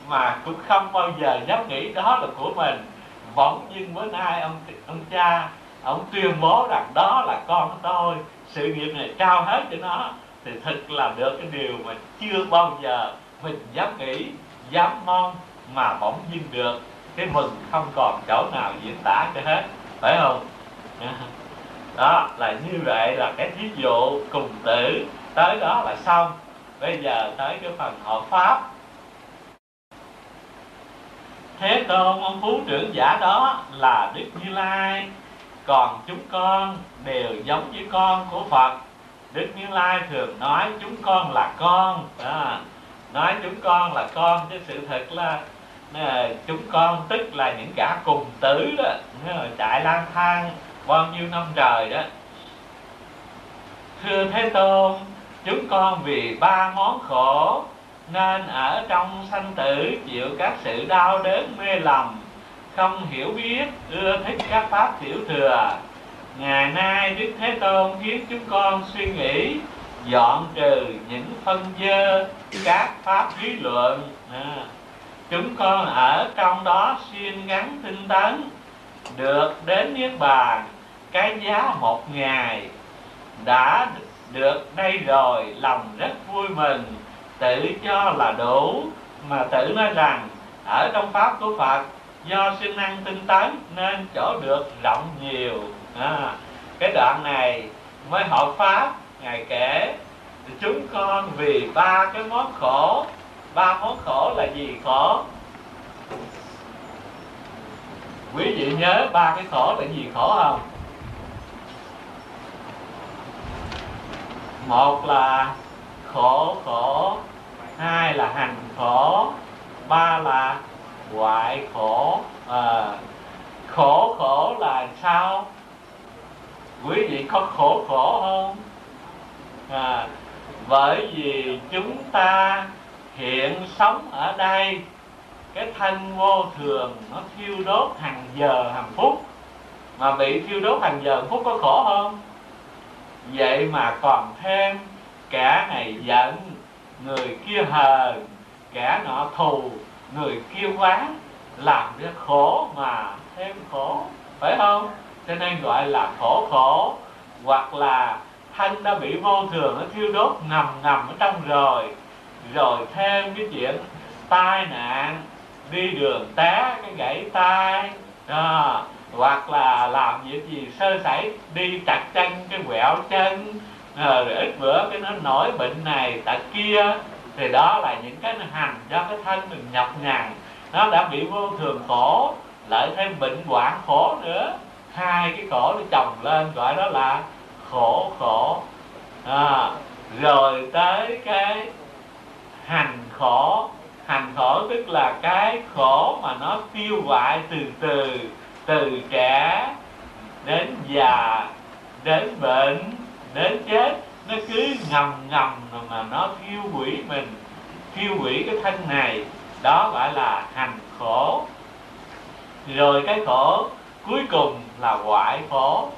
mà cũng không bao giờ dám nghĩ đó là của mình. Bỗng nhiên bữa nay ông cha ông tuyên bố rằng đó là con tôi, sự nghiệp này trao hết cho nó, thì thật là được cái điều mà chưa bao giờ mình dám nghĩ, dám mong, mà bỗng nhiên được. Cái mừng không còn chỗ nào diễn tả cho hết, phải không? Đó là như vậy, là cái thí dụ cùng tử. Tới đó là xong. Bây giờ tới cái phần hộ pháp. Thế Tôn, ông phú trưởng giả đó là Đức Như Lai, còn chúng con đều giống với con của Phật. Đức Như Lai thường nói chúng con là con đó. Nói chúng con là con, chứ sự thật là chúng con tức là những gã cùng tử đó, chạy lang thang bao nhiêu năm trời đó. Thưa Thế Tôn, chúng con vì ba món khổ nên ở trong sanh tử chịu các sự đau đớn mê lầm, không hiểu biết, ưa thích các pháp tiểu thừa. Ngày nay Đức Thế Tôn khiến chúng con suy nghĩ, dọn trừ những phân dơ các pháp lý luận. Chúng con ở trong đó siêng gắng tinh tấn, được đến Niết Bàn, cái giá một ngày đã được đây rồi, lòng rất vui mừng, tự cho là đủ. Mà tự nói rằng ở trong pháp của Phật, do siêng năng tinh tấn nên chỗ được rộng nhiều. Cái đoạn này mới hội pháp Ngài kể chúng con vì ba cái món khổ. Ba món khổ là gì khổ? Quý vị nhớ ba cái khổ là gì khổ không? Một là khổ khổ, hai là hành khổ, ba là hoại khổ. Khổ khổ là sao? Quý vị có khổ khổ không? Bởi vì chúng ta hiện sống ở đây, cái thân vô thường nó thiêu đốt hàng giờ hàng phút, mà bị thiêu đốt hàng giờ hàng phút có khổ không? Vậy mà còn thêm kẻ này giận, người kia hờn, kẻ nọ thù, người kia oán, làm ra khổ mà thêm khổ, phải không? Cho nên gọi là khổ khổ. Hoặc là thân đã bị vô thường nó thiêu đốt nằm ở trong rồi, rồi thêm cái chuyện tai nạn, đi đường té cái gãy tai, hoặc là làm việc gì sơ sẩy đi chặt chân cái quẹo chân, rồi ít bữa cái nó nổi bệnh này tật kia. Thì đó là những cái hành do cái thân mình nhọc nhằn, nó đã bị vô thường khổ, lại thêm bệnh hoạn khổ nữa, hai cái khổ nó chồng lên gọi đó là khổ khổ. Rồi tới cái hành khổ. Hành khổ tức là cái khổ mà nó tiêu hoại từ từ, từ trẻ đến già, đến bệnh, đến chết, nó cứ ngầm mà nó thiêu hủy mình, thiêu hủy cái thân này, đó gọi là hành khổ. Rồi cái khổ cuối cùng là hoại khổ,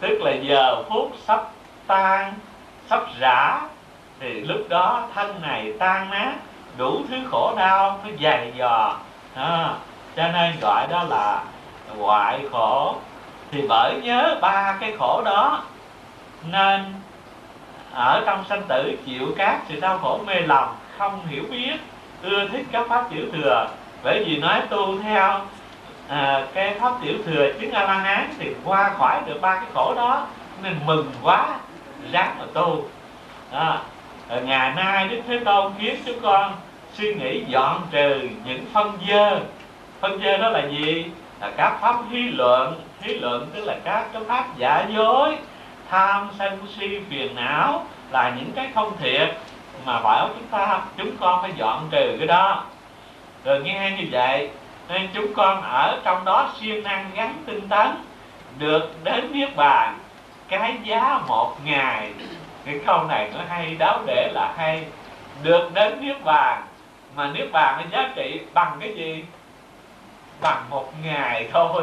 tức là giờ phút sắp tan, sắp rã, thì lúc đó thân này tan nát, đủ thứ khổ đau nó dày dò, cho nên gọi đó là hoại khổ. Thì bởi nhớ ba cái khổ đó nên ở trong sanh tử chịu các sự đau khổ mê lầm, không hiểu biết, ưa thích các pháp tiểu thừa. Bởi vì nói tu theo cái pháp tiểu thừa chứng A-la-hán thì qua khỏi được ba cái khổ đó, nên mừng quá ráng mà tu. Ngày nay Đức Thế Tôn khiến chúng con suy nghĩ, dọn trừ những phân dơ. Phân dơ đó là gì? Là các pháp hí luận. Hí luận tức là các cái pháp giả dối, tham sân si phiền não, là những cái không thiệt mà bảo chúng con phải dọn trừ cái đó. Rồi nghe như vậy nên chúng con ở trong đó siêng năng gắn tinh tấn, được đến Niết Bàn, cái giá một ngày. Cái câu này nó hay, đáo để là hay. Được đến Niết Bàn, mà Niết Bàn nó giá trị bằng cái gì? Bằng một ngày thôi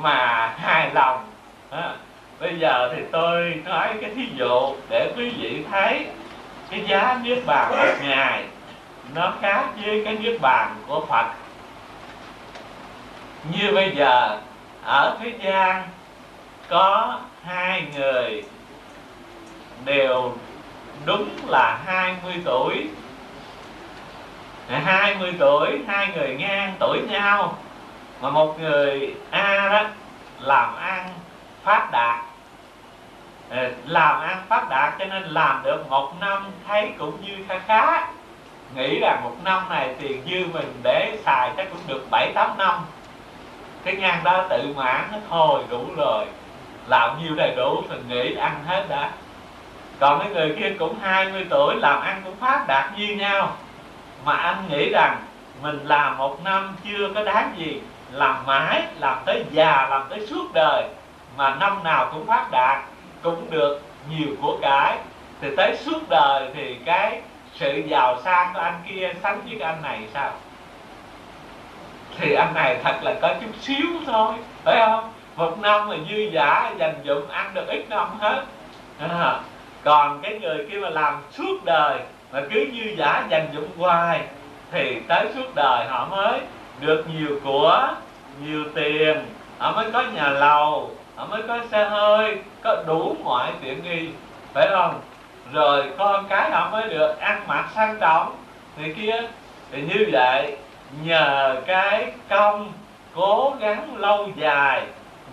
mà hài lòng. Bây giờ thì tôi nói cái thí dụ để quý vị thấy cái giá Niết Bàn một ngày nó khác với cái Niết Bàn của Phật. Như bây giờ ở thế gian có hai người đều đúng là 20 tuổi. 20 tuổi, hai người ngang tuổi nhau, mà một người A đó làm ăn phát đạt. Làm ăn phát đạt cho nên làm được một năm thấy cũng như khá khá. nghĩ là một năm này tiền dư mình để xài chắc cũng được 7-8 năm, cái ngang đó tự mãn hết, thôi đủ rồi, làm nhiêu đầy đủ mình nghĩ ăn hết đã. Còn cái người kia cũng 20 tuổi làm ăn cũng phát đạt như nhau, mà anh nghĩ rằng mình làm một năm chưa có đáng gì, làm mãi, làm tới già, làm tới suốt đời mà năm nào cũng phát đạt, cũng được nhiều của cái, thì tới suốt đời thì cái sự giàu sang của anh kia sánh với anh này sao? Thì anh này thật là có chút xíu thôi, phải không? Một năm mà dư giả dành dụm ăn được ít năm hết à. Còn cái người kia mà làm suốt đời mà cứ dư giả dành dụm hoài thì tới suốt đời họ mới được nhiều của, nhiều tiền, họ mới có nhà lầu, họ mới có xe hơi, có đủ mọi tiện nghi, phải không? Rồi con cái họ mới được ăn mặc sang trọng thì kia. Thì như vậy, nhờ cái công cố gắng lâu dài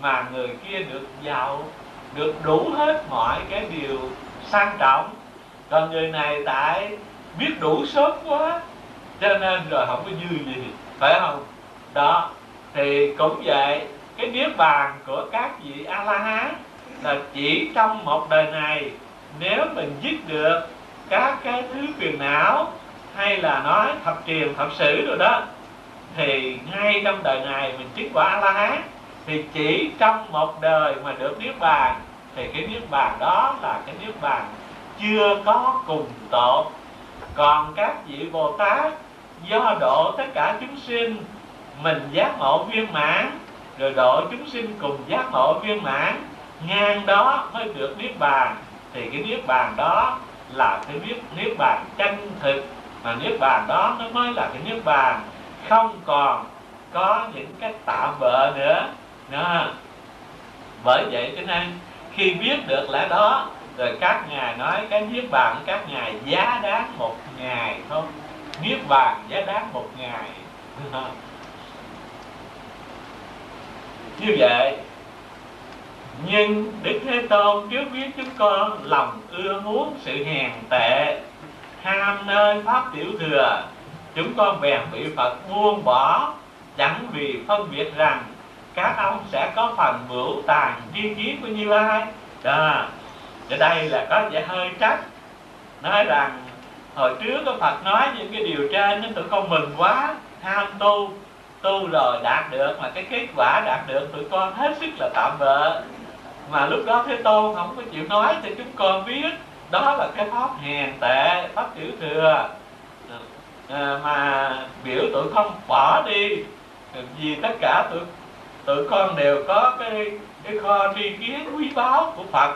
mà người kia được giàu, được đủ hết mọi cái điều sang trọng. Còn người này tại biết đủ sớm quá cho nên rồi không có dư gì, phải không? Đó, thì cũng vậy, cái niết bàn của các vị A-la-hán là chỉ trong một đời này, nếu mình dứt được các cái thứ phiền não, hay là nói thập triền thập xử rồi đó, thì ngay trong đời này mình chứng quả A-la-hán, thì chỉ trong một đời mà được niết bàn, thì cái niết bàn đó là cái niết bàn chưa có cùng tột. Còn các vị Bồ Tát do độ tất cả chúng sinh, mình giác ngộ viên mãn, rồi độ chúng sinh cùng giác ngộ viên mãn, ngang đó mới được niết bàn. Thì cái niết bàn đó là cái niết bàn chân thực, mà niết bàn đó nó mới là cái niết bàn không còn có những cái tạm bợ nữa. Đó. Bởi vậy cho nên khi biết được lẽ đó rồi các ngài nói cái niết bàn các ngài giá đáng một ngày thôi, niết bàn giá đáng một ngày. Như vậy, nhưng Đức Thế Tôn trước biết chúng con lòng ưa muốn sự hèn tệ, ham nơi pháp tiểu thừa, chúng con bèn bị Phật buông bỏ, chẳng vì phân biệt rằng các ông sẽ có phần bửu tàng tri kiến của Như Lai. Đó, ở đây là có vẻ hơi trách, nói rằng hồi trước có Phật nói những cái điều trên nên tụi con mừng quá, ham tu, tu rồi đạt được, mà cái kết quả đạt được tụi con hết sức là tạm bợ. Mà lúc đó Thế Tôn không có chịu nói cho chúng con biết đó là cái pháp hèn tệ, pháp tiểu thừa, mà biểu tụi con bỏ đi, vì tất cả tụi con đều có cái kho tri kiến quý báu của Phật.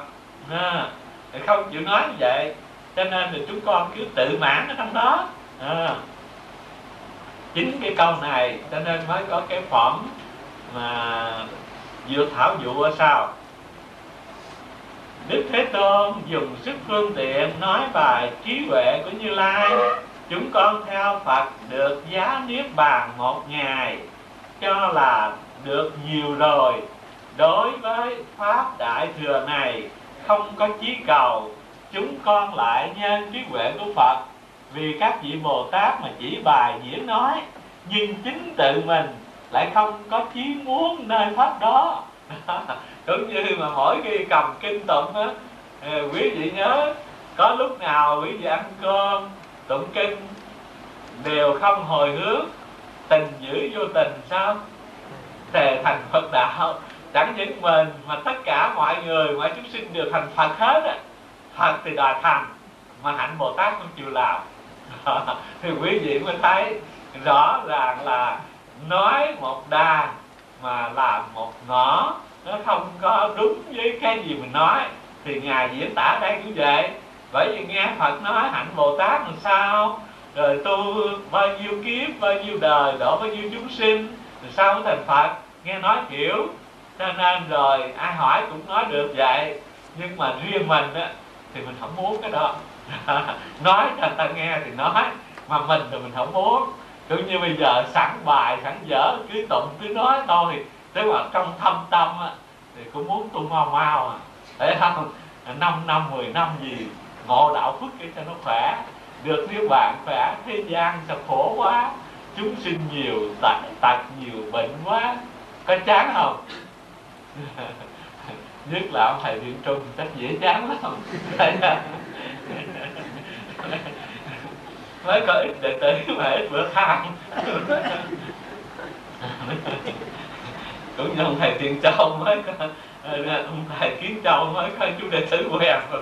Không chịu nói như vậy cho nên thì chúng con cứ tự mãn ở trong đó. Chính cái câu này cho nên mới có cái phẩm mà Dược Thảo Dụ ở sau. Đức Thế Tôn dùng sức phương tiện nói bài trí huệ của Như Lai, chúng con theo Phật được giá niết bàn một ngày, cho là được nhiều rồi. Đối với pháp đại thừa này không có chí cầu, chúng con lại nhân trí huệ của Phật, vì các vị Bồ Tát mà chỉ bài diễn nói, nhưng chính tự mình lại không có chí muốn nơi pháp đó. Cũng như mà mỗi khi cầm kinh tụng á, quý vị nhớ có lúc nào quý vị ăn cơm tụng kinh đều không hồi hướng, tình giữ vô tình sao thề thành Phật đạo. Chẳng những mình mà tất cả mọi người, mọi chúng sinh đều thành Phật hết á. Phật thì đòi thành, mà hạnh Bồ Tát không chịu làm. Thì quý vị mới thấy rõ ràng là nói một đàn mà làm một ngõ, nó không có đúng với cái gì mình nói. Thì ngài diễn tả đây cũng vậy, bởi vì nghe Phật nói hạnh Bồ Tát làm sao, rồi tu bao nhiêu kiếp, bao nhiêu đời, đổ bao nhiêu chúng sinh, rồi sao mới thành Phật, nghe nói hiểu. Cho nên rồi ai hỏi cũng nói được vậy, nhưng mà riêng mình á thì mình không muốn cái đó. Nói cho người ta nghe thì nói, mà mình thì mình không muốn. Cũng như bây giờ sẵn bài, sẵn dở, cứ tụng, cứ nói thôi. Thế mà trong thâm tâm á, thì cũng muốn tu mau mau à. Thấy không? 5 năm, 10 năm gì ngộ đạo phước cho nó khỏe. được như bạn vẽ thế gian sao khổ quá, chúng sinh nhiều, tật nhiều, bệnh quá, có chán không? Nhất là ông thầy Viện Trung chắc dễ chán lắm. Mới có ít đệ tử mà ít bữa thang. Cũng như ông thầy Tiền Châu mới có, ông thầy Kiến Châu mới có chú đệ tử quen mà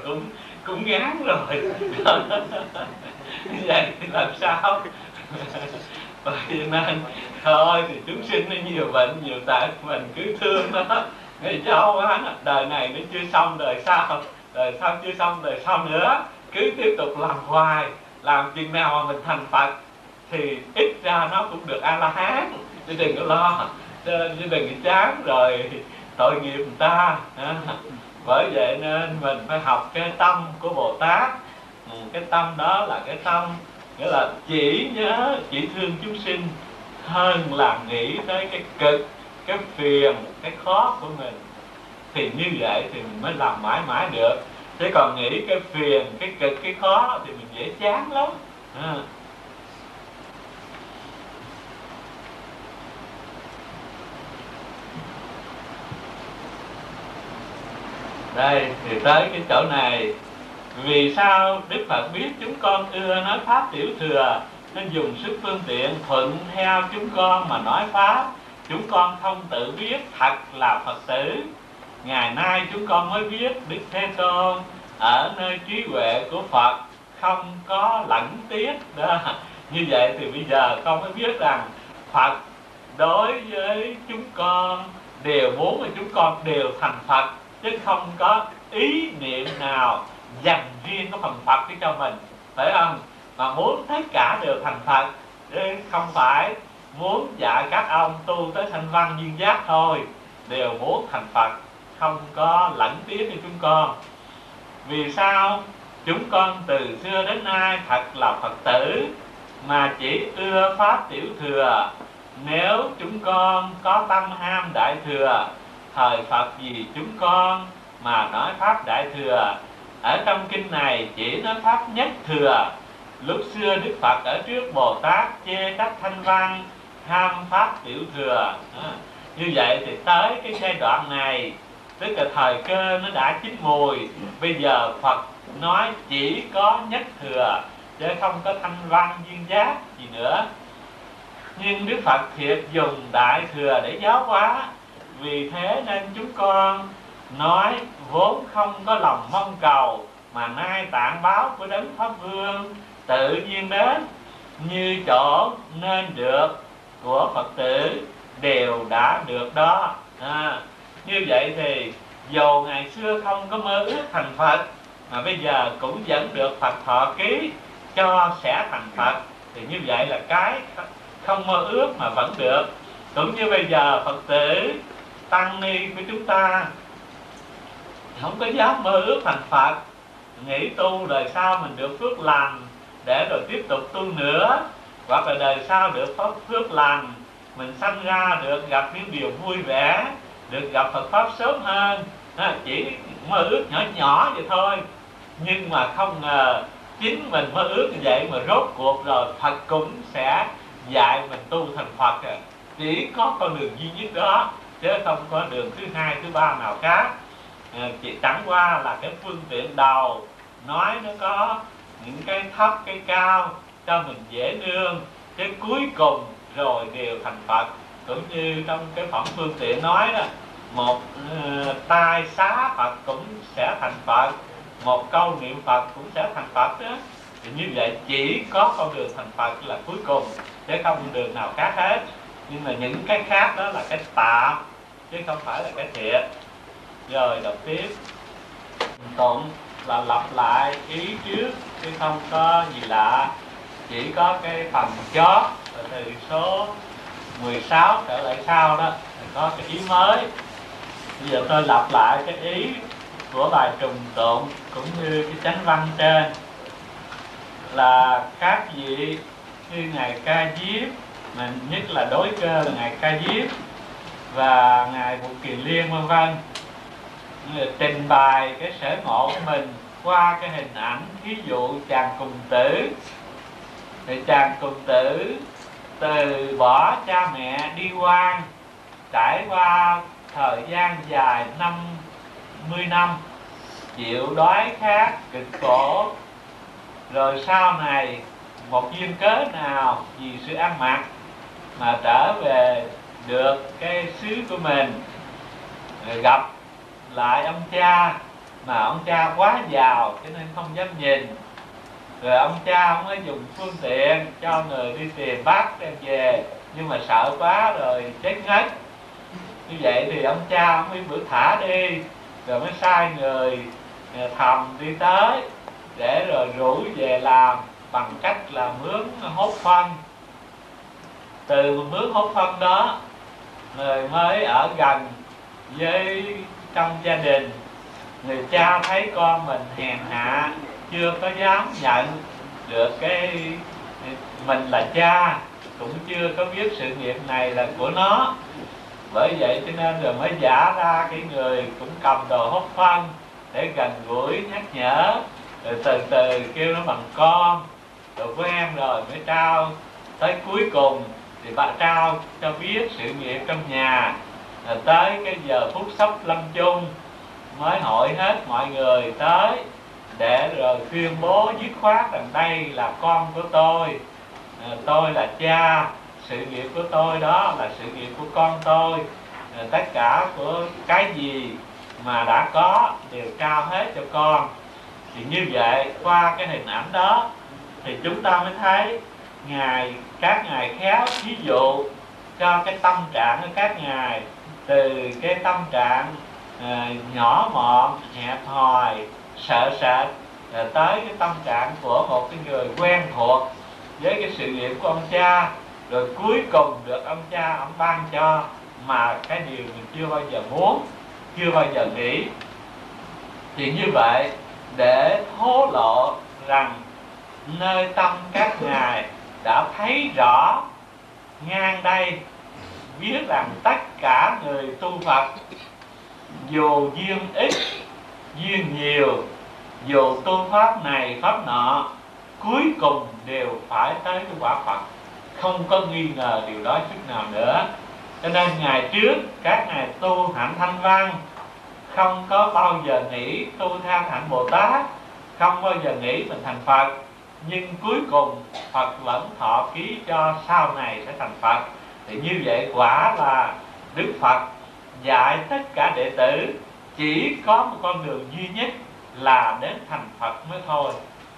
cũng ngán rồi. Vậy thì làm sao? Vậy nên thôi thì chúng sinh nó nhiều bệnh nhiều tật, mình cứ thương nó. Người Châu á, đời này nó chưa xong đời sau chưa xong đời sau nữa, cứ tiếp tục làm hoài. Làm chừng nào mà mình thành Phật thì ít ra nó cũng được A-la-hán, chứ đừng có lo, chứ đừng có chán rồi tội nghiệp người ta. Bởi vậy nên mình phải học cái tâm của Bồ Tát. Cái tâm đó là cái tâm nghĩa là chỉ nhớ, chỉ thương chúng sinh hơn là nghĩ tới cái cực, cái phiền, cái khó của mình. Thì như vậy thì mình mới làm mãi mãi được. Thế còn nghĩ cái phiền, cái cực, cái khó thì mình dễ chán lắm. Đây, thì tới cái chỗ này. Vì sao Đức Phật biết chúng con ưa nói Pháp tiểu thừa, nên dùng sức phương tiện thuận theo chúng con mà nói Pháp. Chúng con không tự biết thật là Phật tử. Ngày nay chúng con mới biết Đức Thế Tôn ở nơi trí huệ của Phật không có lẫn tiếc đó. Như vậy thì bây giờ con mới biết rằng Phật đối với chúng con đều muốn là chúng con đều thành Phật, chứ không có ý niệm nào dành riêng có phần Phật cho mình, phải không? Mà muốn tất cả đều thành Phật, không phải muốn dạy các ông tu tới thanh văn duyên giác thôi, đều muốn thành Phật, không có lẫn tiếc cho chúng con. Vì sao chúng con từ xưa đến nay thật là Phật tử mà chỉ ưa Pháp tiểu thừa? Nếu chúng con có tâm ham đại thừa, thời Phật gì chúng con mà nói Pháp đại thừa? Ở trong kinh này chỉ nói Pháp nhất thừa. Lúc xưa Đức Phật ở trước Bồ Tát chê các thanh văn ham Pháp tiểu thừa. Như vậy thì tới cái giai đoạn này, tức là thời cơ nó đã chín mùi, bây giờ Phật nói chỉ có nhất thừa, chứ không có thanh văn duyên giác gì nữa. Nhưng Đức Phật thiệt dùng đại thừa để giáo hóa. Vì thế nên chúng con nói vốn không có lòng mong cầu, mà nay tạng báo của Đấng Pháp Vương tự nhiên đến, như chỗ nên được của Phật tử đều đã được đó. Như vậy thì dù ngày xưa không có mơ ước thành Phật, mà bây giờ cũng vẫn được Phật thọ ký cho sẽ thành Phật. Thì như vậy là cái không mơ ước mà vẫn được. Cũng như bây giờ Phật tử tăng ni của chúng ta không có dám mơ ước thành Phật, nghĩ tu đời sau mình được phước lành để rồi tiếp tục tu nữa, hoặc là đời sau được phước lành mình sanh ra được gặp những điều vui vẻ, được gặp Phật Pháp sớm hơn, chỉ mơ ước nhỏ nhỏ vậy thôi. Nhưng mà không ngờ chính mình mơ ước như vậy mà rốt cuộc rồi Phật cũng sẽ dạy mình tu thành Phật. Chỉ có con đường duy nhất đó, chứ không có đường thứ hai, thứ ba nào khác. Chỉ chẳng qua là cái phương tiện đầu nói nó có những cái thấp, cái cao cho mình dễ nương, chứ cuối cùng rồi đều thành Phật. Cũng như trong cái phẩm phương tiện nói đó, một tai xá Phật cũng sẽ thành Phật, một câu niệm Phật cũng sẽ thành Phật đó. Thì như vậy chỉ có con đường thành Phật là cuối cùng, chứ không đường nào khác hết. Nhưng mà những cái khác đó là cái tạm, chứ không phải là cái thiệt. Rồi đọc tiếp. Tụng là lặp lại ý trước, chứ không có gì lạ. Chỉ có cái phần chót từ số 16 trở lại sau đó có cái ý mới. Bây giờ tôi lặp lại cái ý của bài trùng tụng cũng như cái chánh văn trên, là các vị như Ngài Ca Diếp, mà nhất là đối cơ là Ngài Ca Diếp và Ngài Bụt Kỳ Liên vân vân, trình bày cái sở ngộ của mình qua cái hình ảnh ví dụ chàng cùng tử, thì chàng cùng tử từ bỏ cha mẹ đi quan, trải qua thời gian dài 50 năm chịu đói khát cực khổ, rồi sau này một duyên cớ nào vì sự ăn mặc mà trở về được cái xứ của mình, rồi gặp lại ông cha mà ông cha quá giàu cho nên không dám nhìn, rồi ông cha ông mới dùng phương tiện cho người đi tìm bắt đem về, nhưng mà sợ quá rồi chết ngất. Như vậy thì ông cha ông mới bữa thả đi, rồi mới sai người thầm đi tới để rồi rủ về làm bằng cách là mướn hốt phân. Từ mướn hốt phân đó người mới ở gần với trong gia đình, người cha thấy con mình hèn hạ, chưa có dám nhận được cái mình là cha, cũng chưa có biết sự nghiệp này là của nó. Bởi vậy cho nên rồi mới giả ra cái người cũng cầm đồ hốt phân để gần gũi nhắc nhở, rồi từ từ kêu nó bằng con, rồi quen rồi mới trao. Tới cuối cùng thì bà trao cho biết sự nghiệp trong nhà, rồi tới cái giờ phút sắp lâm chung mới hỏi hết mọi người tới để rồi tuyên bố dứt khoát rằng đây là con của tôi là cha, sự nghiệp của tôi đó là sự nghiệp của con tôi, tất cả của cái gì mà đã có đều trao hết cho con. Thì như vậy qua cái hình ảnh đó thì chúng ta mới thấy các ngài khéo ví dụ cho cái tâm trạng của các ngài, từ cái tâm trạng nhỏ mọn, hẹp hòi, sợ sệt, tới cái tâm trạng của một cái người quen thuộc với cái sự nghiệp của ông cha, rồi cuối cùng được ông cha ông ban cho mà cái điều mình chưa bao giờ muốn, chưa bao giờ nghĩ. Thì như vậy để thố lộ rằng nơi tâm các ngài đã thấy rõ ngang đây, biết rằng tất cả người tu Phật dù duyên ít duyên nhiều, dù tu pháp này pháp nọ, cuối cùng đều phải tới cái quả Phật, không có nghi ngờ điều đó chút nào nữa. Cho nên ngày trước các ngài tu hạnh Thanh Văn không có bao giờ nghĩ tu theo hạnh Bồ Tát, không bao giờ nghĩ mình thành Phật, nhưng cuối cùng Phật vẫn thọ ký cho sau này sẽ thành Phật. Thì như vậy quả là Đức Phật dạy tất cả đệ tử chỉ có một con đường duy nhất là đến thành Phật mới thôi,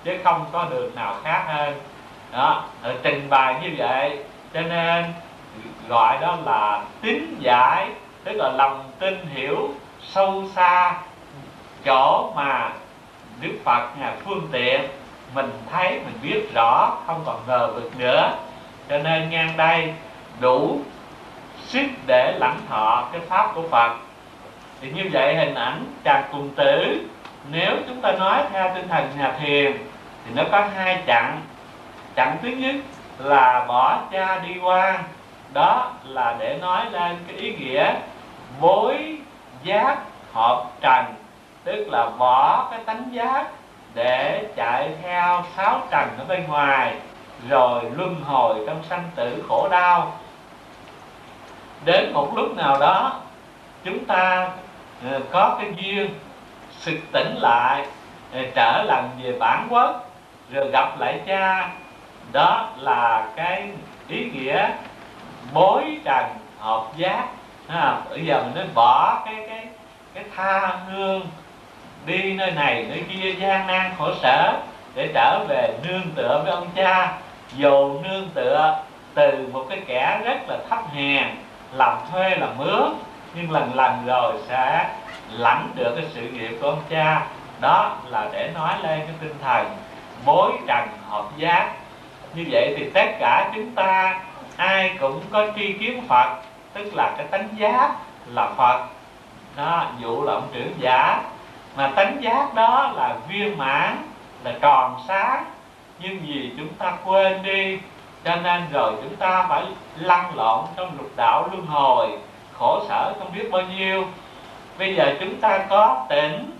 chứ không có đường nào khác hơn đó. Trình bày như vậy cho nên gọi đó là tín giải, tức là lòng tin hiểu sâu xa chỗ mà Đức Phật ngài phương tiện, mình thấy mình biết rõ, không còn ngờ vực nữa. Cho nên ngang đây đủ sức để lãnh thọ cái pháp của Phật. Thì như vậy hình ảnh chàng cùng tử, nếu chúng ta nói theo tinh thần nhà thiền thì nó có hai chặng. Chặng thứ nhất là bỏ cha đi quan, đó là để nói lên cái ý nghĩa bối giác hợp trần, tức là bỏ cái tánh giác để chạy theo sáu trần ở bên ngoài, rồi luân hồi trong sanh tử khổ đau. Đến một lúc nào đó chúng ta có cái duyên sực tỉnh lại, trở lần về bản quốc, rồi gặp lại cha, đó là cái ý nghĩa bối trần hợp giác. Bây giờ mình nên bỏ cái tha hương đi nơi này nơi kia gian nan khổ sở để trở về nương tựa với ông cha, dù nương tựa từ một cái kẻ rất là thấp hèn, làm thuê làm mướn, nhưng lần lần rồi sẽ lãnh được cái sự nghiệp của ông cha. Đó là để nói lên cái tinh thần bối trần hợp giác. Như vậy thì tất cả chúng ta ai cũng có tri kiến Phật, tức là cái tánh giác là Phật đó, dụ là ông trưởng giả, mà tánh giác đó là viên mãn, là tròn sáng. Nhưng vì chúng ta quên đi cho nên rồi chúng ta phải lăn lộn trong lục đạo luân hồi, khổ sở không biết bao nhiêu. Bây giờ chúng ta có tỉnh,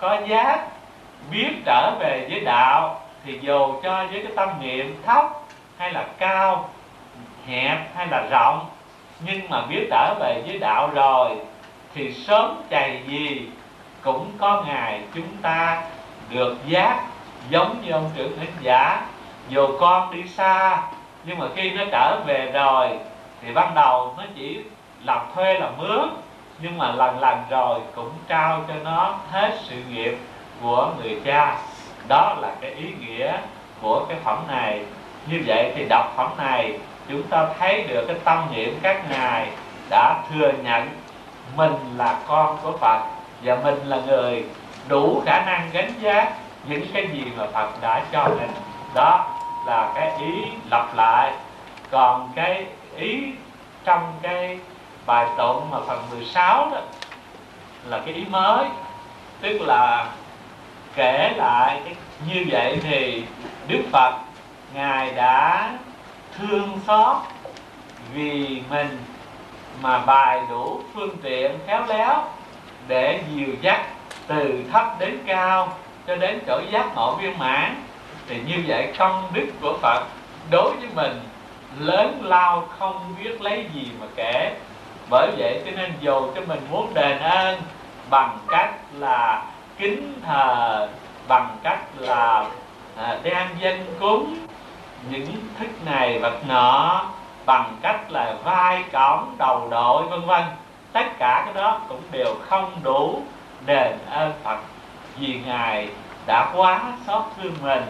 có giác, biết trở về với đạo thì dù cho với cái tâm niệm thấp hay là cao, hẹp hay là rộng, nhưng mà biết trở về với đạo rồi thì sớm chày gì cũng có ngày chúng ta được giác, giống như ông trưởng thính giả. Dù con đi xa, nhưng mà khi nó trở về rồi thì ban đầu nó chỉ làm thuê làm mướn, nhưng mà lần rồi cũng trao cho nó hết sự nghiệp của người cha. Đó là cái ý nghĩa của cái phẩm này. Như vậy thì đọc phẩm này chúng ta thấy được cái tâm niệm các ngài đã thừa nhận mình là con của Phật và mình là người đủ khả năng gánh vác những cái gì mà Phật đã cho mình. Đó là cái ý lặp lại. Còn cái ý trong cái bài tụng mà phần 16 đó là cái ý mới, tức là kể lại. Như vậy thì Đức Phật ngài đã thương xót vì mình mà bày đủ phương tiện khéo léo để dìu dắt từ thấp đến cao cho đến chỗ giác ngộ viên mãn. Thì như vậy công đức của Phật đối với mình lớn lao không biết lấy gì mà kể. Bởi vậy cho nên dù cho mình muốn đền ơn bằng cách là kính thờ, bằng cách là đem dân cúng những thức này vật nọ, bằng cách là vai cõng đầu đội vân vân, tất cả cái đó cũng đều không đủ đền ơn Phật, vì ngài đã quá xót thương mình.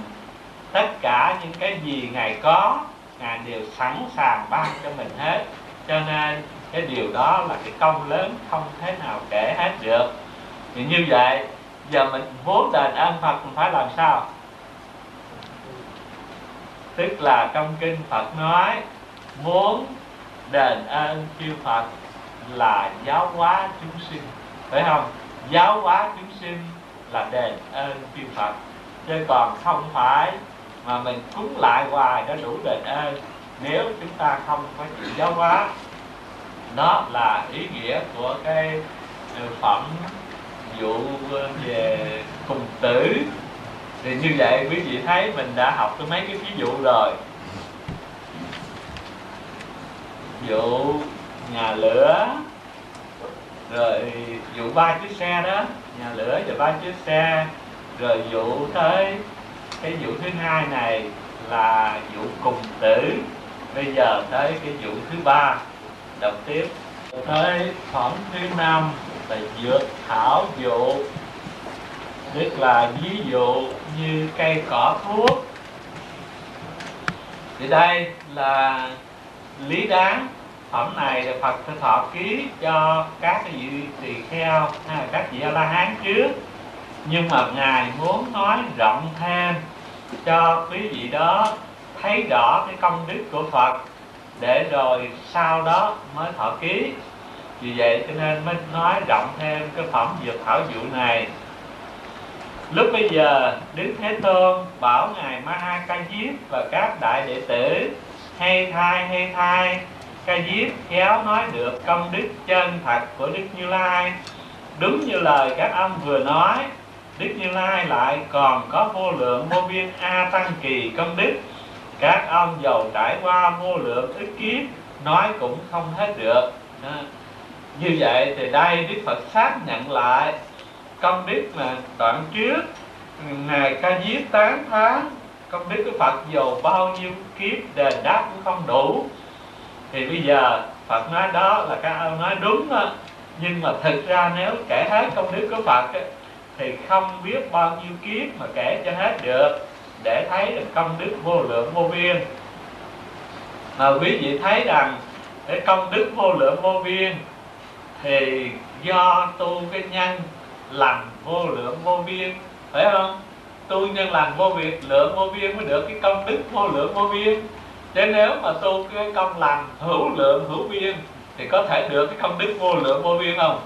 Tất cả những cái gì ngài có, ngài đều sẵn sàng ban cho mình hết. Cho nên cái điều đó là cái công lớn không thể nào kể hết được. Thì như vậy giờ mình muốn đền ơn Phật mình phải làm sao? Tức là trong kinh Phật nói muốn đền ơn chư Phật là giáo hóa chúng sinh, phải không? Giáo hóa chúng sinh là đền ơn chư Phật, chứ còn không phải mà mình cúng lại hoài đã đủ đền ơn nếu chúng ta không có chịu giáo hóa. Đó là ý nghĩa của cái phẩm dụ về cùng tử. Thì như vậy quý vị thấy mình đã học tới mấy cái ví dụ rồi. Dụ nhà lửa, rồi dụ 3 chiếc xe đó, nhà lửa và 3 chiếc xe. Rồi dụ tới cái dụ thứ hai này là dụ cùng tử. Bây giờ tới cái dụ thứ 3, đọc tiếp. Tới phẩm thứ 5 là dược thảo dụ, tức là ví dụ như cây cỏ thuốc. Thì đây là lý đáng. Phẩm này là Phật sẽ thọ ký cho các vị tỳ kheo hay là các vị A-la-hán trước, nhưng mà ngài muốn nói rộng thêm cho quý vị đó thấy rõ cái công đức của Phật, để rồi sau đó mới thọ ký. Vì vậy cho nên mới nói rộng thêm cái phẩm dược thảo dụ này. Lúc bây giờ Đức Thế Tôn bảo ngài Ma Ca Diếp và các đại đệ tử: hay thay Ca Diếp, khéo nói được công đức chân thật của Đức Như Lai. Đúng như lời các ông vừa nói, Đức Như Lai lại còn có vô lượng vô biên a tăng kỳ công đức. Các ông dầu trải qua vô lượng ức kiếp nói cũng không hết được. Như vậy thì đây Đức Phật xác nhận lại công đức mà đoạn trước ngài Ca Diếp tán thán công đức của Phật, dù bao nhiêu kiếp đền đáp cũng không đủ. Thì bây giờ Phật nói đó là các ông nói đúng đó. Nhưng mà thực ra nếu kể hết công đức của Phật ấy, thì không biết bao nhiêu kiếp mà kể cho hết được, để thấy được công đức vô lượng vô biên. Mà quý vị thấy rằng cái công đức vô lượng vô biên thì do tu cái nhân lành vô lượng vô biên, phải không? Tu nhân lành vô việc lượng vô biên mới được cái công đức vô lượng vô biên. Chứ nếu mà tu cái công lành hữu lượng hữu biên thì có thể được cái công đức vô lượng vô biên không?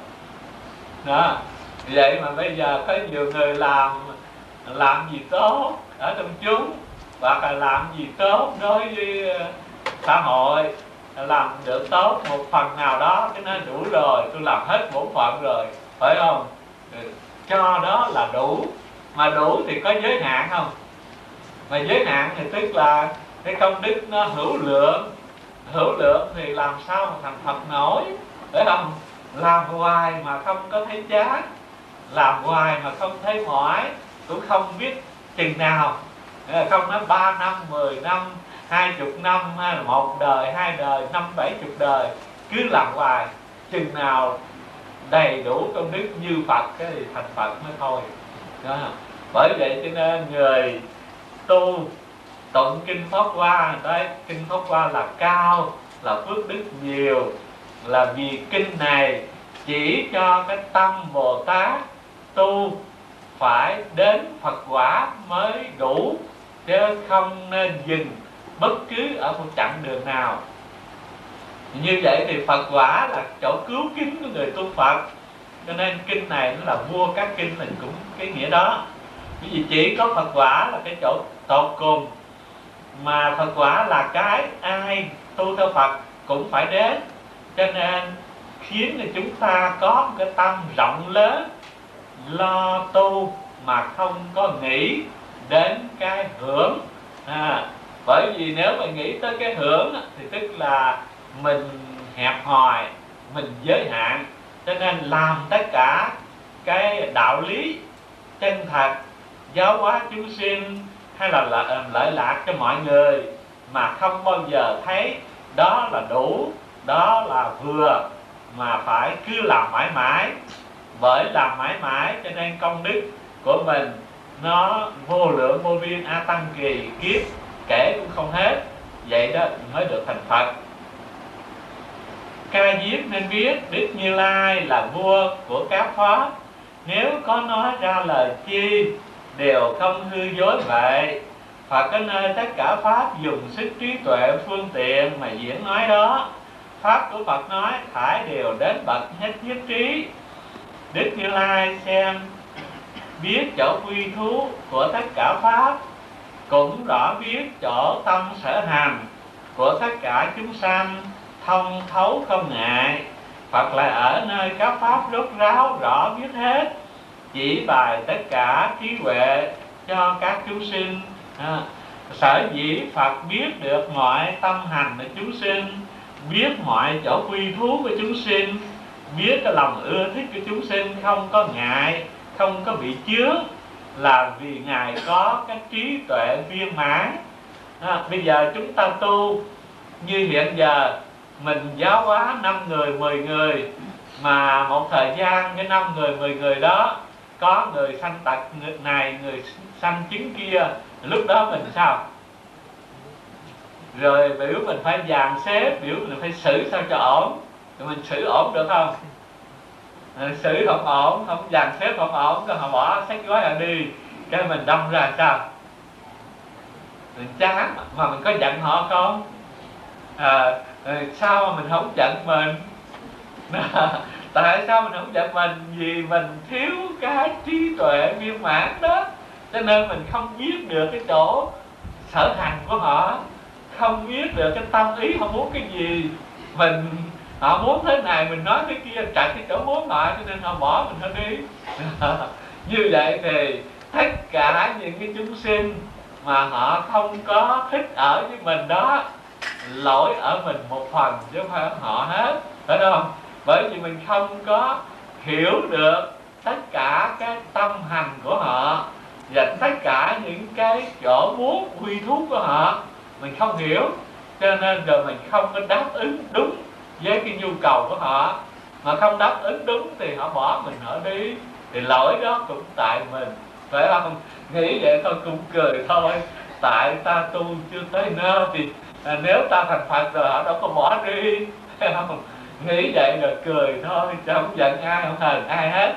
Đó. Vậy mà bây giờ có nhiều người làm gì tốt ở trong chúng, hoặc là làm gì tốt đối với xã hội, làm được tốt một phần nào đó, cho nên đủ rồi, tôi làm hết bổn phận rồi, phải không? Cho đó là đủ. mà đủ thì có giới hạn không? Mà giới hạn thì tức là cái công đức nó hữu lượng, hữu lượng thì làm sao mà thành Phật nổi, phải không? Làm hoài mà không có thấy chán, làm hoài mà không thấy mỏi, cũng không biết chừng nào. Không nói 3 năm, 10 năm, 20 năm, 1 đời, 2 đời, 5, 70 đời, cứ làm hoài, chừng nào đầy đủ công đức như Phật thì thành Phật mới thôi. Đó. Bởi vậy cho nên người tu tụng kinh Pháp Hoa đấy, kinh Pháp Hoa là cao, là phước đức nhiều, là vì kinh này chỉ cho cái tâm Bồ Tát tu phải đến Phật quả mới đủ, chứ không nên dừng bất cứ ở một chặng đường nào. Như vậy thì Phật quả là chỗ cứu kính của người tu Phật, cho nên kinh này nó là vua các kinh, mình cũng cái nghĩa đó. Bởi vì chỉ có Phật quả là cái chỗ tột cùng, mà Phật quả là cái ai tu theo Phật cũng phải đến, cho nên khiến chúng ta có một cái tâm rộng lớn, lo tu mà không có nghĩ đến cái hưởng. Bởi vì nếu mà nghĩ tới cái hưởng thì tức là mình hẹp hòi, mình giới hạn, cho nên làm tất cả cái đạo lý chân thật giáo hóa chúng sinh hay là lợi lạc cho mọi người mà không bao giờ thấy đó là đủ, đó là vừa, mà phải cứ làm mãi mãi. Bởi làm mãi mãi cho nên công đức của mình nó vô lượng vô biên, a tăng kỳ kiếp kể cũng không hết. Vậy đó mới được thành Phật. Ca Diếp nên biết Đức Như Lai là vua của các pháp, nếu có nói ra lời chi đều không hư dối vậy. Phật có nơi tất cả pháp dùng sức trí tuệ phương tiện mà diễn nói đó. Pháp của Phật nói thải đều đến bậc hết nhất trí. Đức Như Lai xem biết chỗ quy thú của tất cả pháp, cũng rõ biết chỗ tâm sở hành của tất cả chúng sanh, thông thấu không ngại. Phật lại ở nơi các pháp rốt ráo rõ biết hết, chỉ bài tất cả trí huệ cho các chúng sinh. Sở dĩ Phật biết được mọi tâm hành của chúng sinh, biết mọi chỗ quy thú của chúng sinh, biết cái lòng ưa thích của chúng sinh không có ngại, không có bị chướng, là vì Ngài có cái trí tuệ viên mãn. Bây giờ chúng ta tu như hiện giờ, mình giáo hóa 5 người, 10 người, mà một thời gian cái 5 người, 10 người đó có người sanh tật này, người sanh chứng kia, lúc đó mình sao? Rồi biểu mình phải dàn xếp, biểu mình phải xử sao cho ổn. Thì mình xử ổn được không? Xử không ổn, không dàn xếp không ổn, rồi họ bỏ sách gói ra đi, cái mình đâm ra sao? Mình chán, mà mình có giận họ không? Sao mà mình không giận mình? Tại sao mình không giận mình? Vì mình thiếu cái trí tuệ viên mãn đó, cho nên mình không biết được cái chỗ sở hành của họ, không biết được cái tâm ý họ muốn cái gì. Mình họ muốn thế này, mình nói thế kia, chặt cái chỗ muốn họ, cho nên họ bỏ mình thôi đi. Như vậy thì tất cả những cái chúng sinh mà họ không có thích ở với mình đó, lỗi ở mình một phần chứ không phải ở họ hết, phải không? Bởi vì mình không có hiểu được tất cả cái tâm hành của họ và tất cả những cái chỗ muốn quy thú của họ, mình không hiểu, cho nên rồi mình không có đáp ứng đúng với cái nhu cầu của họ. Mà không đáp ứng đúng thì họ bỏ mình họ đi, thì lỗi đó cũng tại mình, phải không? Nghĩ vậy thôi cũng cười thôi, tại ta tu chưa tới nơi, thì nếu ta thành Phật rồi họ đâu có bỏ đi, phải không? Nghĩ vậy rồi cười thôi, chứ không giận ai, không hờn ai hết.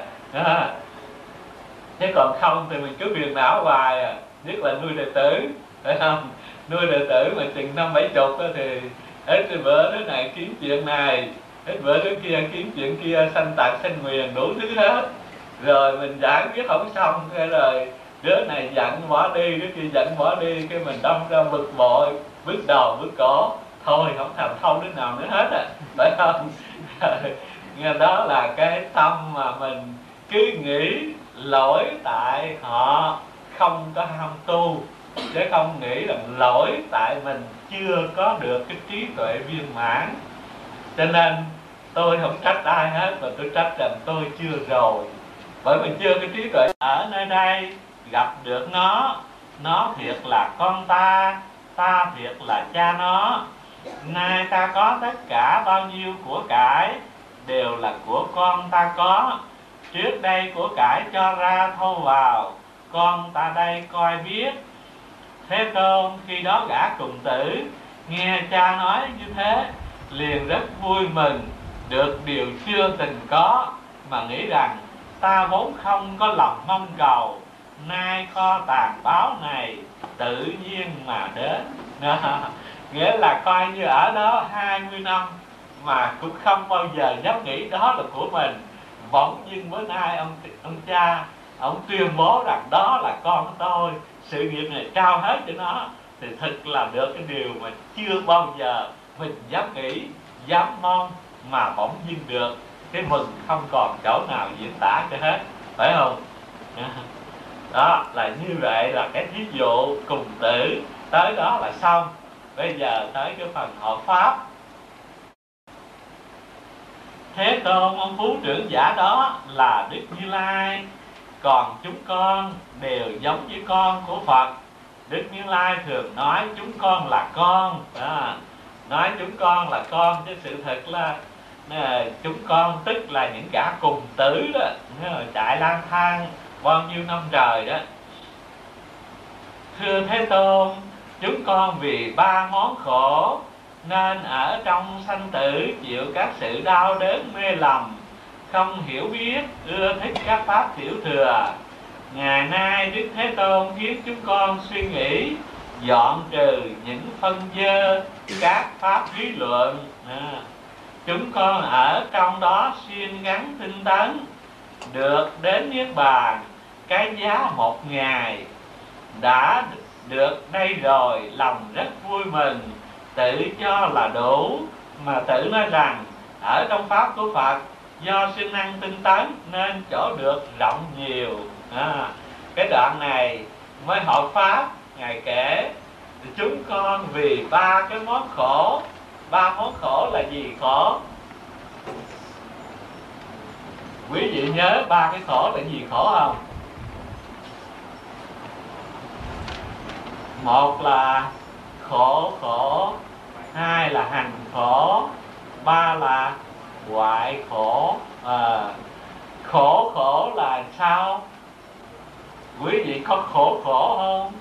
Thế còn không thì mình cứ phiền não hoài à. Nhất là nuôi đệ tử, phải không? Nuôi đệ tử mà chừng 50-70 thì hết bữa đứa này kiếm chuyện này, hết bữa đứa kia kiếm chuyện kia, sanh tật sanh nguyền đủ thứ hết. Rồi mình giải quyết không xong, thế rồi đứa này giận bỏ đi, đứa kia giận bỏ đi, cái mình đâm ra bực bội, bước đầu bước cổ, thôi không thành thông đứa nào nữa hết à, phải không? Đó là cái tâm mà mình cứ nghĩ lỗi tại họ không có ham tu, chứ không nghĩ rằng lỗi tại mình chưa có được cái trí tuệ viên mãn. Cho nên tôi không trách ai hết, mà tôi trách rằng tôi chưa rồi, bởi mình chưa cái trí tuệ. Ở nơi đây gặp được nó thiệt là con ta, ta thiệt là cha nó. Nay ta có tất cả bao nhiêu của cải đều là của con ta có. Trước đây của cải cho ra thâu vào, con ta đây coi biết. Thế Tôn khi đó gã cùng tử nghe cha nói như thế, liền rất vui mừng được điều chưa từng có, mà nghĩ rằng ta vốn không có lòng mong cầu, nay kho tàng báo này tự nhiên mà đến. Nghĩa là coi như ở đó 20 năm mà cũng không bao giờ dám nghĩ đó là của mình. Bỗng nhiên bữa nay ông cha ông tuyên bố rằng đó là con của tôi, sự nghiệp này trao hết cho nó, thì thực là được cái điều mà chưa bao giờ mình dám nghĩ, dám mong, mà bỗng nhiên được. Cái mừng không còn chỗ nào diễn tả cho hết, phải không? Đó là như vậy, là cái thí dụ cùng tử. Tới đó là xong. Bây giờ tới cái phần hộ pháp. Thế Tôn ông phú trưởng giả đó là Đức Như Lai, còn chúng con đều giống với con của Phật. Đức Như Lai thường nói chúng con là con đó. Nói chúng con là con, chứ sự thật là chúng con tức là những gã cùng tử đó, chạy lang thang bao nhiêu năm trời đó. Thưa Thế Tôn, chúng con vì ba món khổ nên ở trong sanh tử chịu các sự đau đớn mê lầm, không hiểu biết, ưa thích các pháp tiểu thừa. Ngày nay Đức Thế Tôn khiến chúng con suy nghĩ dọn trừ những phân dơ các pháp lý luận. Chúng con ở trong đó siêng gắng tinh tấn, được đến Niết Bàn, cái giá một ngày đã được đây rồi, lòng rất vui mừng, tự cho là đủ, mà tự nói rằng ở trong pháp của Phật do siêng năng tinh tấn nên chỗ được rộng nhiều. Cái đoạn này mới hộ pháp. Ngài kể chúng con vì ba cái món khổ. Ba món khổ là gì khổ? Quý vị nhớ ba cái khổ là gì khổ không? Một là khổ khổ, hai là hành khổ, ba là hoại khổ. Khổ khổ là sao? Quý vị có khổ khổ không?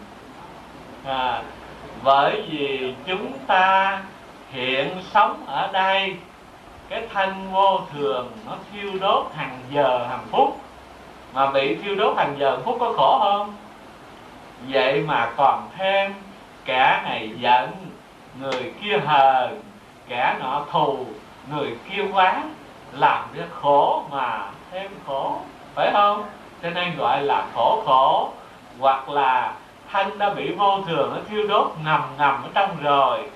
Bởi vì chúng ta hiện sống ở đây, cái thân vô thường nó thiêu đốt hàng giờ hàng phút, mà bị thiêu đốt hàng giờ hàng phút có khổ không? Vậy mà còn thêm kẻ này giận, người kia hờn, kẻ nọ thù, người kia oán, làm cho khổ mà thêm khổ, phải không? Cho nên gọi là khổ khổ. Hoặc là thân đã bị vô thường nó thiêu đốt ngầm ngầm ở trong rồi,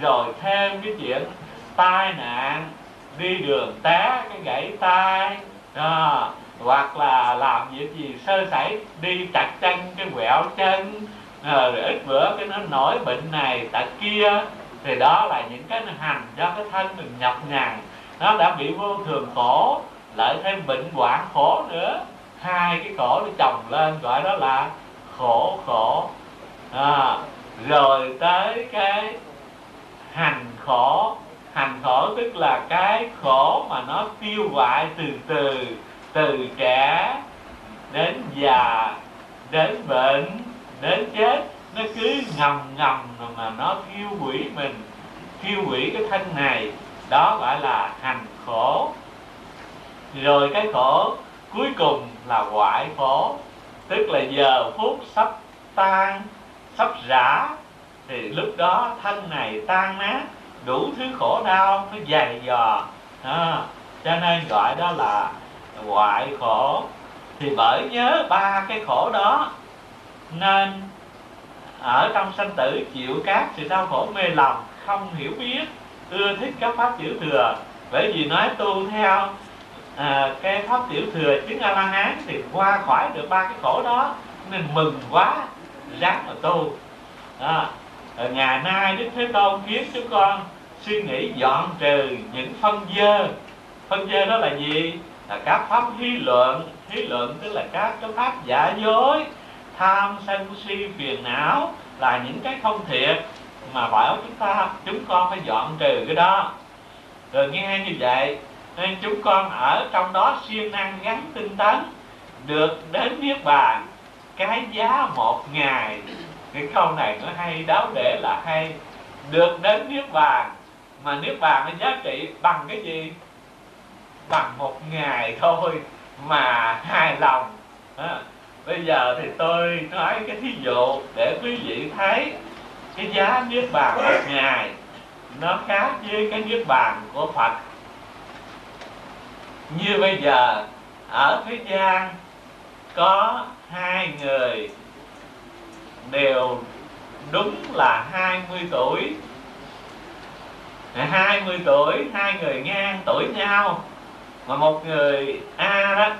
rồi thêm cái chuyện tai nạn, đi đường té cái gãy tay, hoặc là làm việc gì sơ sẩy đi chặt chân cái quẹo chân, rồi ít bữa cái nó nổi bệnh này tật kia. Thì đó là những cái hành do cái thân mình nhọc nhằn, nó đã bị vô thường khổ, lại thêm bệnh hoạn khổ nữa, hai cái khổ nó chồng lên, gọi đó là khổ khổ. Rồi tới cái hành khổ. Hành khổ tức là cái khổ mà nó tiêu hoại từ từ, từ trẻ đến già, đến bệnh, đến chết, nó cứ ngầm ngầm mà nó thiêu hủy mình, thiêu hủy cái thân này, đó gọi là hành khổ. Rồi cái khổ cuối cùng là hoại khổ, tức là giờ phút sắp tan, sắp rã, thì lúc đó thân này tan nát, đủ thứ khổ đau nó dày dò, cho nên gọi đó là hoại khổ. Thì bởi nhớ ba cái khổ đó nên ở trong sanh tử chịu các sự đau khổ mê lầm, không hiểu biết, ưa thích các pháp tiểu thừa. Bởi vì nói tu theo cái pháp tiểu thừa chứng A La Hán thì qua khỏi được ba cái khổ đó, nên mừng quá ráng mà tu. Ngày nay Đức Thế Tôn khiến chúng con suy nghĩ dọn trừ những phân dơ. Phân dơ đó là gì? Là các pháp hí luận. Hí luận tức là các cái pháp giả dối, tham sân si phiền não, là những cái không thiệt mà bảo chúng con phải dọn trừ cái đó. Rồi nghe hay như vậy nên chúng con ở trong đó siêng năng gắn tinh tấn được đến Niết Bàn, cái giá một ngày. Cái câu này nó hay đáo để là hay, được đến Niết Bàn, mà Niết Bàn nó giá trị bằng cái gì? Bằng một ngày thôi mà hài lòng. Bây giờ thì tôi nói cái thí dụ để quý vị thấy cái giá Niết Bàn một ngày nó khác với cái Niết Bàn của Phật. Như bây giờ ở thế gian có hai người đều đúng là 20 tuổi. 20 tuổi, hai người ngang tuổi nhau, mà một người A đó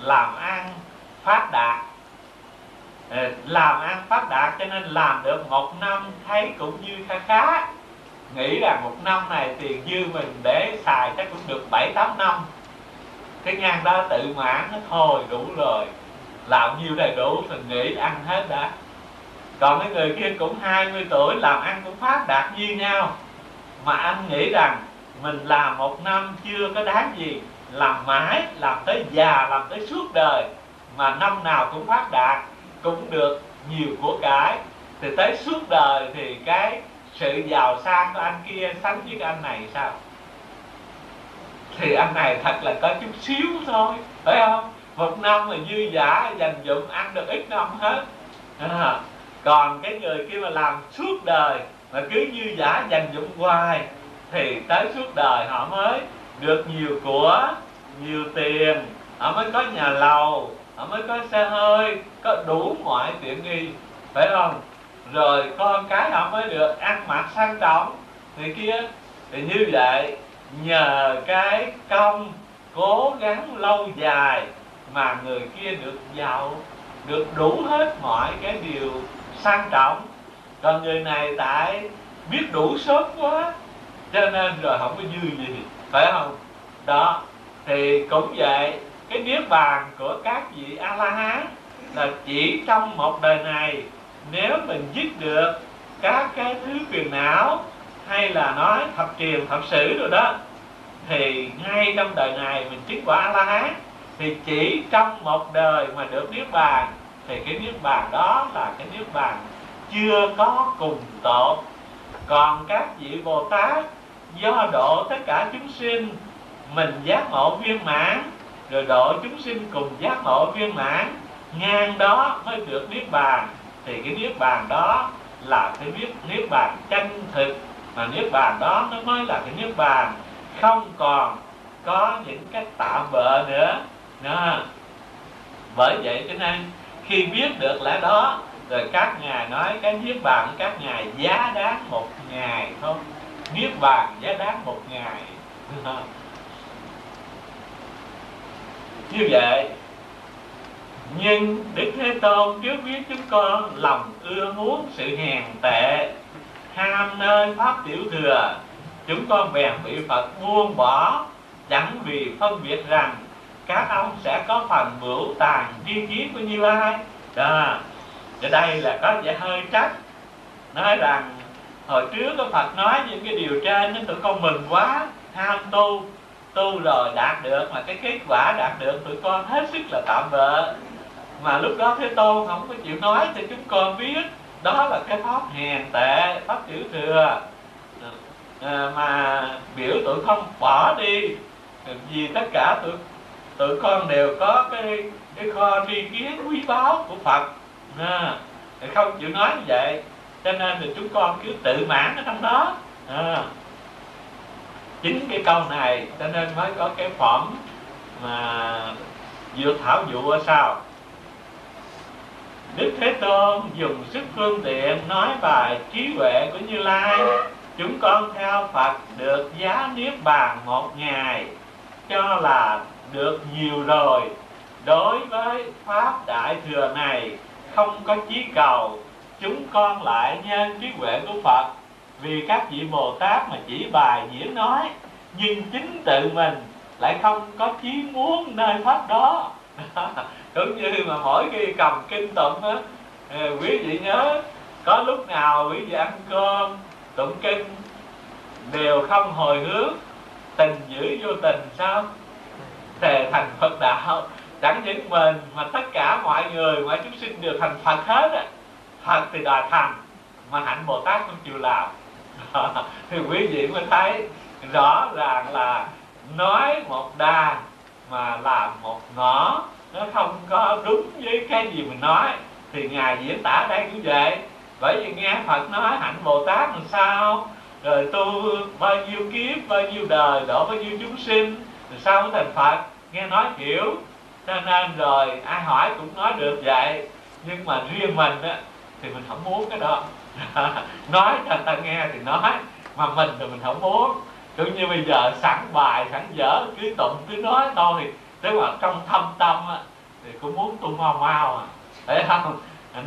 làm ăn phát đạt. Làm ăn phát đạt cho nên làm được một năm thấy cũng dư khá khá. Nghĩ rằng một năm này tiền dư mình để xài chắc cũng được 7-8 năm. Cái ngang đó tự mãn, thôi đủ rồi, làm nhiêu đầy đủ, mình nghĩ ăn hết đã. Còn cái người kia cũng 20 tuổi, làm ăn cũng phát đạt như nhau, mà anh nghĩ rằng mình làm một năm chưa có đáng gì, làm mãi, làm tới già, làm tới suốt đời, mà năm nào cũng phát đạt, cũng được nhiều của cải, thì tới suốt đời thì cái sự giàu sang của anh kia sánh với anh này sao? Thì anh này thật là có chút xíu thôi, phải không? Một năm là dư giả, dành dụm ăn được ít năm hết. Còn cái người kia mà làm suốt đời mà cứ dư giả dành dụm hoài, thì tới suốt đời họ mới được nhiều của, nhiều tiền, họ mới có nhà lầu, họ mới có xe hơi, có đủ mọi tiện nghi, phải không? Rồi con cái họ mới được ăn mặc sang trọng thì kia. Thì như vậy, nhờ cái công cố gắng lâu dài mà người kia được giàu, được đủ hết mọi cái điều sang trọng, còn người này tại biết đủ sớm quá cho nên rồi không có dư gì, phải không? Đó, thì cũng vậy, cái Niết Bàn của các vị A-la-hán là chỉ trong một đời này, nếu mình dứt được các cái thứ phiền não, hay là nói thập triền thập xử rồi đó, thì ngay trong đời này mình chứng quả A-la-hán. Thì chỉ trong một đời mà được Niết Bàn, thì cái Niết Bàn đó là cái Niết Bàn chưa có cùng tột. Còn các vị Bồ Tát do độ tất cả chúng sinh, mình giác ngộ viên mãn, rồi độ chúng sinh cùng giác ngộ viên mãn, ngang đó mới được Niết Bàn. Thì cái Niết Bàn đó là cái Niết Bàn chân thực, mà Niết Bàn đó nó mới là cái Niết Bàn không còn có những cái tạm bợ nữa. Bởi vậy cho nên khi biết được lẽ đó rồi các ngài nói cái Niết Bàn các ngài giá đáng một ngày thôi. Niết Bàn giá đáng một ngày. Như vậy, nhưng Đức Thế Tôn trước biết chúng con lòng ưa muốn sự hèn tệ, ham nơi pháp tiểu thừa, chúng con bèn bị Phật buông bỏ, chẳng vì phân biệt rằng các ông sẽ có phần bửu tàng tri kiến của Như Lai. Đó, ở đây là có vẻ hơi trách, nói rằng hồi trước có Phật nói những cái điều trên nên tụi con mừng quá, ham tu, tu rồi đạt được, mà cái kết quả đạt được tụi con hết sức là tạm bợ. Mà lúc đó Thế Tôn không có chịu nói thì chúng con biết đó là cái pháp hèn tệ, pháp tiểu thừa, mà biểu tụi con bỏ đi, vì tất cả tụi con đều có cái kho tri kiến quý báu của Phật. Không chịu nói như vậy cho nên thì chúng con cứ tự mãn ở trong đó. Chính cái câu này cho nên mới có cái phẩm mà vừa thảo dụ ở sau. Đức Thế Tôn dùng sức phương tiện nói bài trí huệ của Như Lai, chúng con theo Phật được giá Niết Bàn một ngày, cho là được nhiều rồi. Đối với Pháp Đại Thừa này không có chí cầu, chúng con lại nhân trí huệ của Phật. Vì các vị Bồ Tát mà chỉ bài diễn nói, nhưng chính tự mình lại không có chí muốn nơi Pháp đó. Cũng như mà mỗi khi cầm kinh tụng á, quý vị nhớ, có lúc nào quý vị ăn cơm tụng kinh đều không hồi hướng tình giữ vô tình sao? Thề thành Phật đạo. Chẳng những mình mà tất cả mọi người, mọi chúng sinh đều thành Phật hết á. Phật thì đòi thành, mà hạnh Bồ Tát không chịu làm. Thì quý vị mới thấy rõ ràng là nói một đàn mà làm một ngõ, nó không có đúng với cái gì mình nói. Thì Ngài diễn tả đây cũng vậy. Bởi vì nghe Phật nói hạnh Bồ Tát làm sao, rồi tu bao nhiêu kiếp, bao nhiêu đời, đổ bao nhiêu chúng sinh, rồi sao mới thành Phật. Nghe nói kiểu, cho nên rồi ai hỏi cũng nói được vậy. Nhưng mà riêng mình á, thì mình không muốn cái đó. Nói cho người ta nghe thì nói, mà mình thì mình không muốn. Cũng như bây giờ sẵn bài, sẵn dở, cứ tụng, cứ nói thôi. Thế mà trong thâm tâm á, thì cũng muốn tu mau mau à. Để không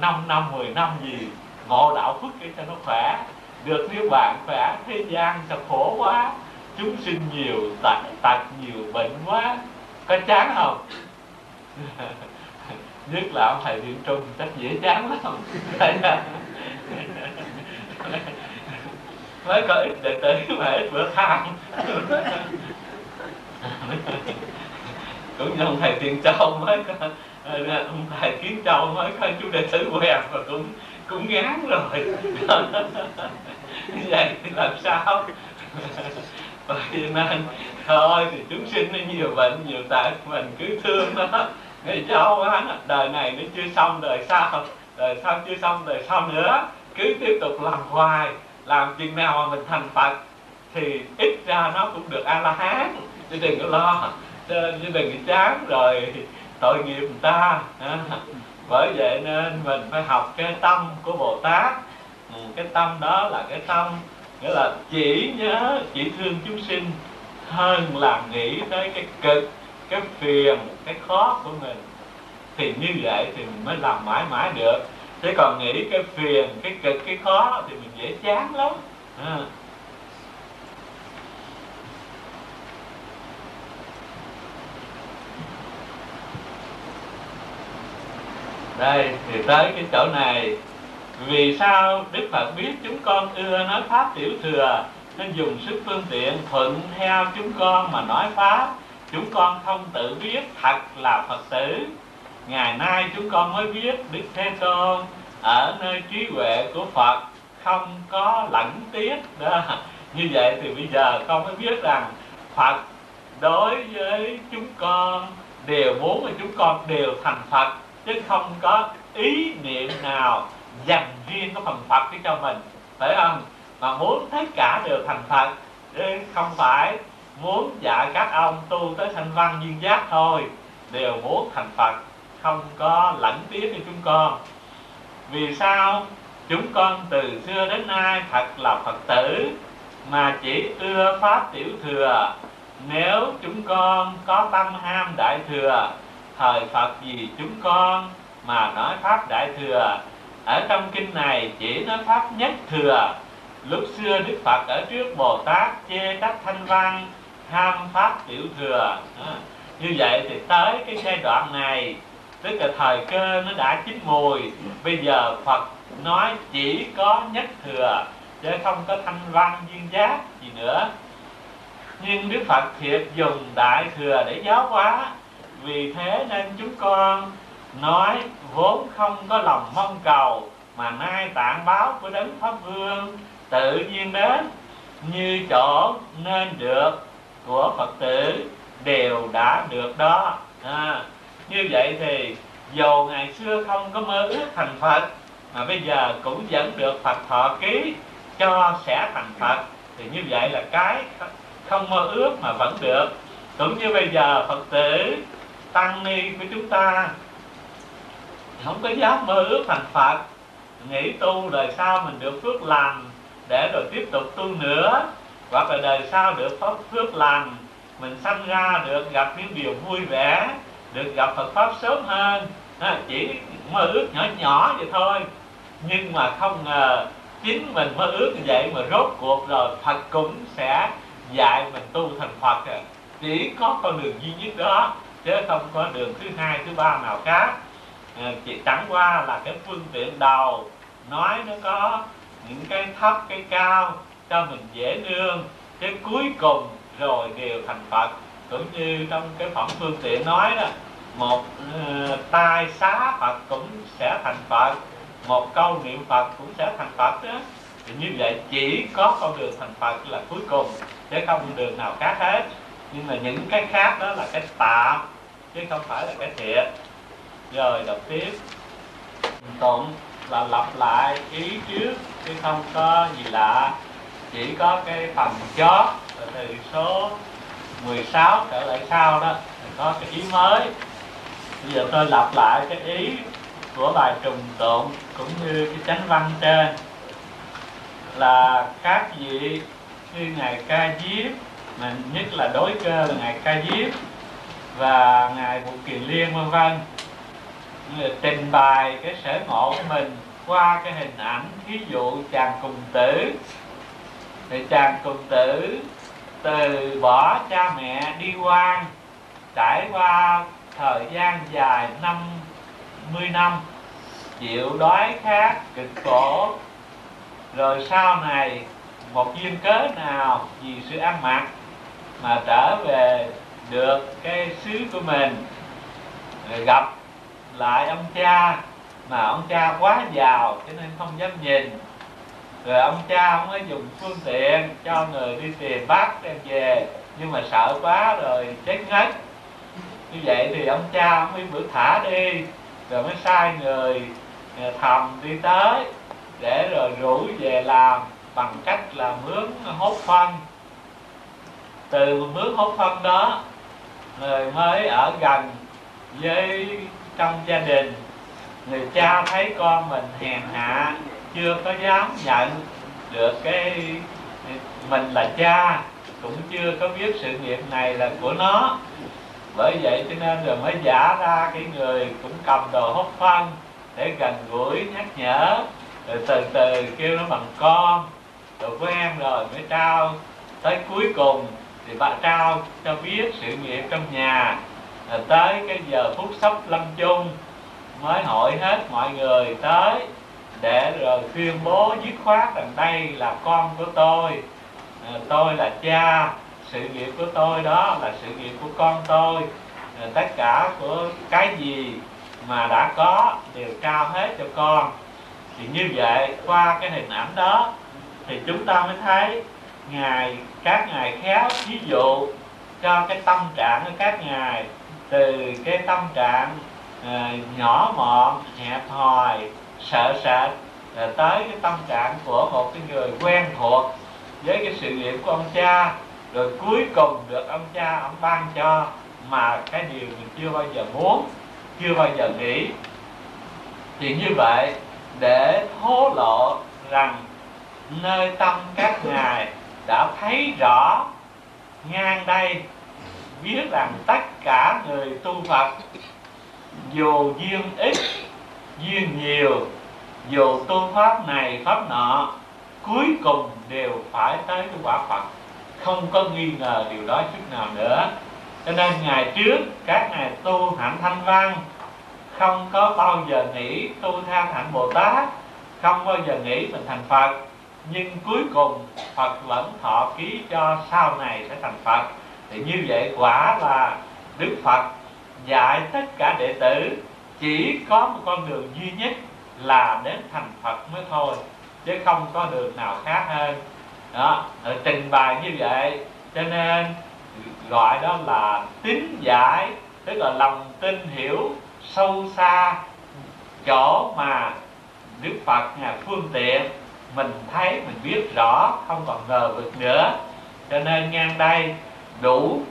5 năm, 10 năm gì ngộ đạo phước để cho nó khỏe. Được nếu bạn khỏe, thế gian sao khổ quá. Chúng sinh nhiều, tật nhiều, bệnh quá. Có chán không? Nhất là ông thầy Điện Trung chắc dễ chán lắm. Mới có ít đệ tử mà ít bữa than. Cũng như ông thầy Tiền Châu mới có, ông thầy Kiến Châu mới có chú đệ tử quen và cũng ngán rồi. Vậy thì làm sao? Bởi nên thôi thì chúng sinh nó nhiều bệnh nhiều tật, mình cứ thương nó. Thì cháu á, đời này nó chưa xong đời sau chưa xong đời sau nữa, cứ tiếp tục làm hoài. Làm chừng nào mà mình thành Phật thì ít ra nó cũng được A-la-hán, chứ đừng có lo, chứ đừng có chán rồi tội nghiệp người ta. Bởi vậy nên mình phải học cái tâm của Bồ Tát. Cái tâm đó là cái tâm nghĩa là chỉ nhớ, chỉ thương chúng sinh hơn là nghĩ tới cái cực, cái phiền, cái khó của mình. Thì như vậy thì mình mới làm mãi mãi được. Thế còn nghĩ cái phiền, cái cực, cái khó thì mình dễ chán lắm. Đây thì tới cái chỗ này. Vì sao Đức Phật biết chúng con ưa nói Pháp Tiểu Thừa, nên dùng sức phương tiện thuận theo chúng con mà nói Pháp. Chúng con không tự biết thật là Phật tử. Ngày nay chúng con mới biết Đức Thế Tôn ở nơi trí huệ của Phật không có lẫn tiết đó. Như vậy thì bây giờ con mới biết rằng Phật đối với chúng con đều muốn là chúng con đều thành Phật, chứ không có ý niệm nào dành riêng cái phần Phật để cho mình, phải không? Mà muốn tất cả đều thành Phật, chứ không phải muốn dạ các ông tu tới thanh văn duyên giác thôi, đều muốn thành Phật, không có lãnh tiết cho chúng con. Vì sao chúng con từ xưa đến nay thật là Phật tử mà chỉ ưa Pháp Tiểu Thừa? Nếu chúng con có tâm ham Đại Thừa, thời Phật gì chúng con mà nói Pháp Đại Thừa? Ở trong kinh này chỉ nói Pháp Nhất Thừa. Lúc xưa Đức Phật ở trước Bồ Tát chê trách Thanh Văn ham Pháp Tiểu Thừa. Như vậy thì tới cái giai đoạn này, tức là thời cơ nó đã chín mùi. Bây giờ Phật nói chỉ có Nhất Thừa, chứ không có Thanh Văn duyên giác gì nữa. Nhưng Đức Phật thiệt dùng Đại Thừa để giáo hóa. Vì thế nên chúng con nói vốn không có lòng mong cầu, mà nay tạng báo của Đấng Pháp Vương tự nhiên đến, như chỗ nên được của Phật tử đều đã được đó. Như vậy thì dù ngày xưa không có mơ ước thành Phật, mà bây giờ cũng vẫn được Phật thọ ký cho sẽ thành Phật. Thì như vậy là cái không mơ ước mà vẫn được. Cũng như bây giờ Phật tử tăng ni của chúng ta không có dám mơ ước thành Phật, nghĩ tu đời sau mình được phước lành để rồi tiếp tục tu nữa, hoặc là đời sau được phước lành mình sanh ra được gặp những điều vui vẻ, được gặp Phật Pháp sớm hơn, chỉ mơ ước nhỏ nhỏ vậy thôi. Nhưng mà không ngờ chính mình mơ ước như vậy mà rốt cuộc rồi Phật cũng sẽ dạy mình tu thành Phật rồi. Chỉ có con đường duy nhất đó, chứ không có đường thứ hai, thứ ba nào khác. Chỉ chẳng qua là cái phương tiện đầu nói nó có những cái thấp, cái cao cho mình dễ nương, cái cuối cùng rồi đều thành Phật. Cũng như trong cái phẩm phương tiện nói đó, một tai xá Phật cũng sẽ thành Phật, một câu niệm Phật cũng sẽ thành Phật đó. Thì như vậy chỉ có con đường thành Phật là cuối cùng, chứ không đường nào khác hết. Nhưng mà những cái khác đó là cái tạm, chứ không phải là cái thiệt. Rồi đọc tiếp. Tụng là lặp lại ý trước, chứ không có gì lạ. Chỉ có cái phần chót từ số 16 trở lại sau đó có cái ý mới. Bây giờ tôi lặp lại cái ý của bài trùng tụng cũng như cái chánh văn trên, là các vị như Ngài Ca Diếp, mình nhất là đối cơ là Ngài Ca Diếp và Ngài Bụt Kiền Liên vân vân, trình bày cái sở ngộ của mình qua cái hình ảnh. Thí dụ chàng cùng tử, thì chàng cùng tử từ bỏ cha mẹ đi quan, trải qua thời gian dài 50 năm chịu đói khát cực khổ, rồi sau này một duyên cớ nào vì sự ăn mặc mà trở về được cái xứ của mình, rồi gặp lại ông cha mà ông cha quá giàu cho nên không dám nhìn, rồi ông cha ông ấy dùng phương tiện cho người đi tìm bắt đem về, nhưng mà sợ quá rồi chết ngất. Như vậy thì ông cha ông ấy bữa thả đi, rồi mới sai người thầm đi tới để rồi rủ về làm bằng cách là mướn hốt phân. Từ mướn hốt phân đó người mới ở gần với trong gia đình. Người cha thấy con mình hèn hạ, chưa có dám nhận được cái mình là cha, cũng chưa có biết sự nghiệp này là của nó. Bởi vậy cho nên rồi mới giả ra cái người cũng cầm đồ hốt phân để gần gũi nhắc nhở, rồi từ từ kêu nó bằng con, rồi quen rồi mới trao. Tới cuối cùng thì bà trao cho biết sự nghiệp trong nhà. Rồi tới cái giờ phút sắp lâm chung mới hỏi hết mọi người tới để rồi tuyên bố dứt khoát rằng đây là con của tôi là cha, sự nghiệp của tôi đó là sự nghiệp của con tôi, tất cả của cái gì mà đã có đều trao hết cho con. Thì như vậy qua cái hình ảnh đó thì chúng ta mới thấy các ngài khéo ví dụ cho cái tâm trạng của các ngài, từ cái tâm trạng nhỏ mọn, hẹp hòi, sợ sệt, tới cái tâm trạng của một cái người quen thuộc với cái sự nghiệp của ông cha, rồi cuối cùng được ông cha ông ban cho mà cái điều mình chưa bao giờ muốn, chưa bao giờ nghĩ. Thì như vậy để thố lộ rằng nơi tâm các ngài đã thấy rõ ngang đây, biết rằng tất cả người tu Phật dù duyên ít duyên nhiều, dù tu pháp này pháp nọ, cuối cùng đều phải tới cái quả Phật, không có nghi ngờ điều đó chút nào nữa. Cho nên ngày trước các ngài tu hạnh Thanh Văn không có bao giờ nghĩ tu theo hạnh Bồ Tát, không bao giờ nghĩ mình thành Phật, nhưng cuối cùng Phật vẫn thọ ký cho sau này sẽ thành Phật. Thì như vậy quả là Đức Phật dạy tất cả đệ tử chỉ có một con đường duy nhất là đến thành Phật mới thôi, chứ không có đường nào khác hơn đó. Rồi trình bày như vậy cho nên gọi đó là tín giải, tức là lòng tin hiểu sâu xa chỗ mà Đức Phật là phương tiện, mình thấy mình biết rõ, không còn ngờ vực nữa. Cho nên ngang đây đủ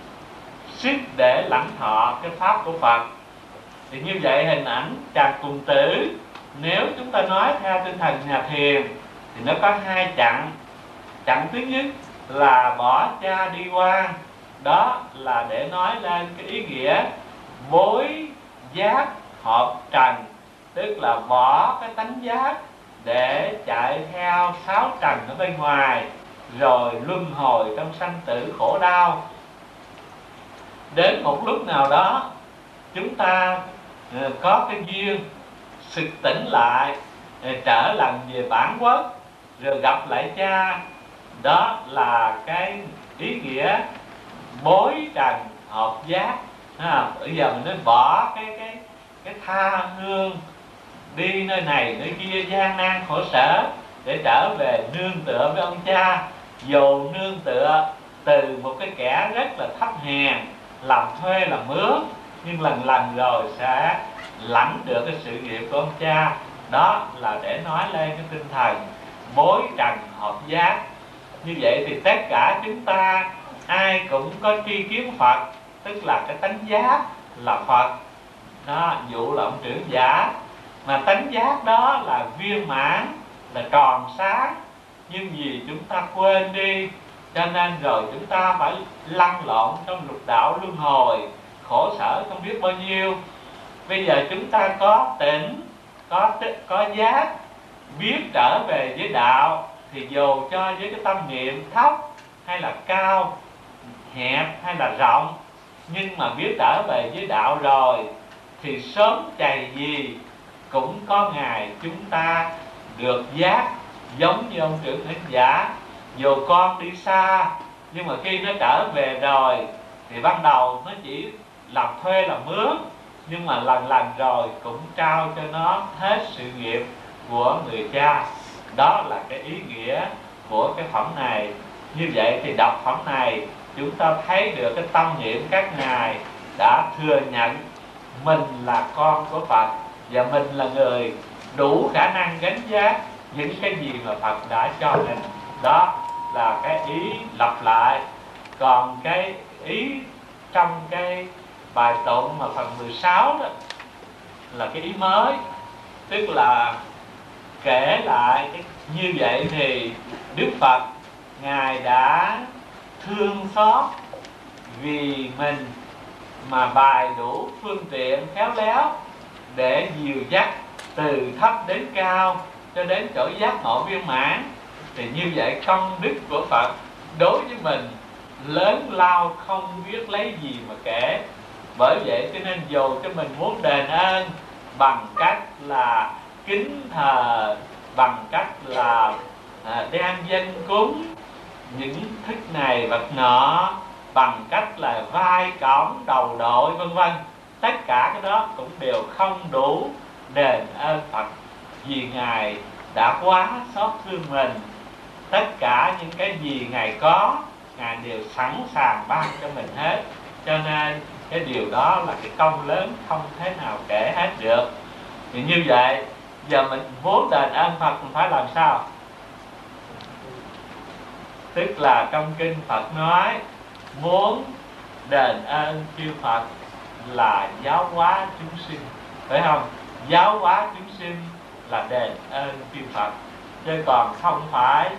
sức để lãnh thọ cái pháp của Phật. Thì như vậy hình ảnh chàng cùng tử, nếu chúng ta nói theo tinh thần nhà thiền thì nó có hai chặng. Chặng thứ nhất là bỏ cha đi quan đó là để nói lên cái ý nghĩa mối giác hợp trần, tức là bỏ cái tánh giác để chạy theo sáu trần ở bên ngoài, rồi luân hồi trong sanh tử khổ đau. Đến một lúc nào đó chúng ta có cái duyên sực tỉnh lại, trở lần về bản quốc, rồi gặp lại cha. Đó là cái ý nghĩa bối trần hợp giác. Bây giờ mình nói bỏ cái tha hương đi nơi này nơi kia gian nan khổ sở để trở về nương tựa với ông cha, dù nương tựa từ một cái kẻ rất là thấp hèn, làm thuê làm mướn, nhưng lần lần rồi sẽ lãnh được cái sự nghiệp của ông cha. Đó là để nói lên cái tinh thần bối trần hợp giác. Như vậy thì tất cả chúng ta ai cũng có tri kiến Phật, tức là cái tánh giác là Phật. Đó, dụ là ông trưởng giả, mà tánh giác đó là viên mãn, là tròn sáng. Nhưng vì chúng ta quên đi, cho nên rồi chúng ta phải lăn lộn trong lục đạo luân hồi, khổ sở không biết bao nhiêu. Bây giờ chúng ta có tỉnh, có giác, biết trở về với đạo, thì dù cho với cái tâm niệm thấp hay là cao, hẹp hay là rộng, nhưng mà biết trở về với đạo rồi thì sớm chày gì cũng có ngày chúng ta được giác, giống như ông trưởng thánh giả. Dù con đi xa, nhưng mà khi nó trở về rồi thì ban đầu nó chỉ làm thuê làm mướn, nhưng mà lần lần rồi cũng trao cho nó hết sự nghiệp của người cha. Đó là cái ý nghĩa của cái phẩm này. Như vậy thì đọc phẩm này chúng ta thấy được cái tâm niệm các ngài đã thừa nhận mình là con của Phật, và mình là người đủ khả năng gánh vác những cái gì mà Phật đã cho mình. Đó là cái ý lặp lại. Còn cái ý trong cái bài tụng mà phần 16 đó là cái ý mới, tức là kể lại. Như vậy thì Đức Phật ngài đã thương xót vì mình mà bày đủ phương tiện khéo léo để dìu dắt từ thấp đến cao, cho đến chỗ giác ngộ viên mãn. Thì như vậy công đức của Phật đối với mình lớn lao không biết lấy gì mà kể. Bởi vậy cho nên dù cho mình muốn đền ơn bằng cách là kính thờ, bằng cách là đem danh cúng những thức này vật nọ, bằng cách là vai cõng đầu đội vân vân, tất cả cái đó cũng đều không đủ đền ơn Phật, vì ngài đã quá xót thương mình. Tất cả những cái gì ngài có, ngài đều sẵn sàng ban cho mình hết. Cho nên cái điều đó là cái công lớn không thể nào kể hết được. Thì như vậy giờ mình muốn đền ơn Phật mình phải làm sao? Tức là trong kinh Phật nói muốn đền ơn chư Phật là giáo hóa chúng sinh, phải không? Giáo hóa chúng sinh là đền ơn chư Phật, chứ còn không phải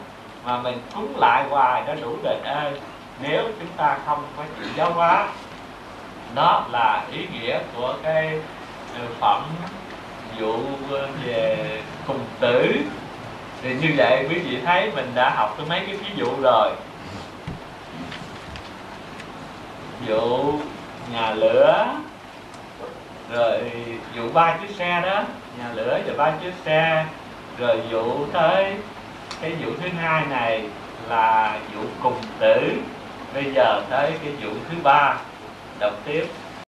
mà mình cúng lại hoài đã đủ đền ơn nếu chúng ta không có chịu giáo hóa. Đó là ý nghĩa của cái phẩm dụ về khùng tử. Thì như vậy quý vị thấy mình đã học tới mấy cái ví dụ rồi. Dụ nhà lửa, rồi dụ 3 chiếc xe đó, nhà lửa và 3 chiếc xe. Rồi dụ tới cái dụ thứ hai này là dụ cùng tử. Bây giờ tới cái dụ thứ 3, đọc tiếp.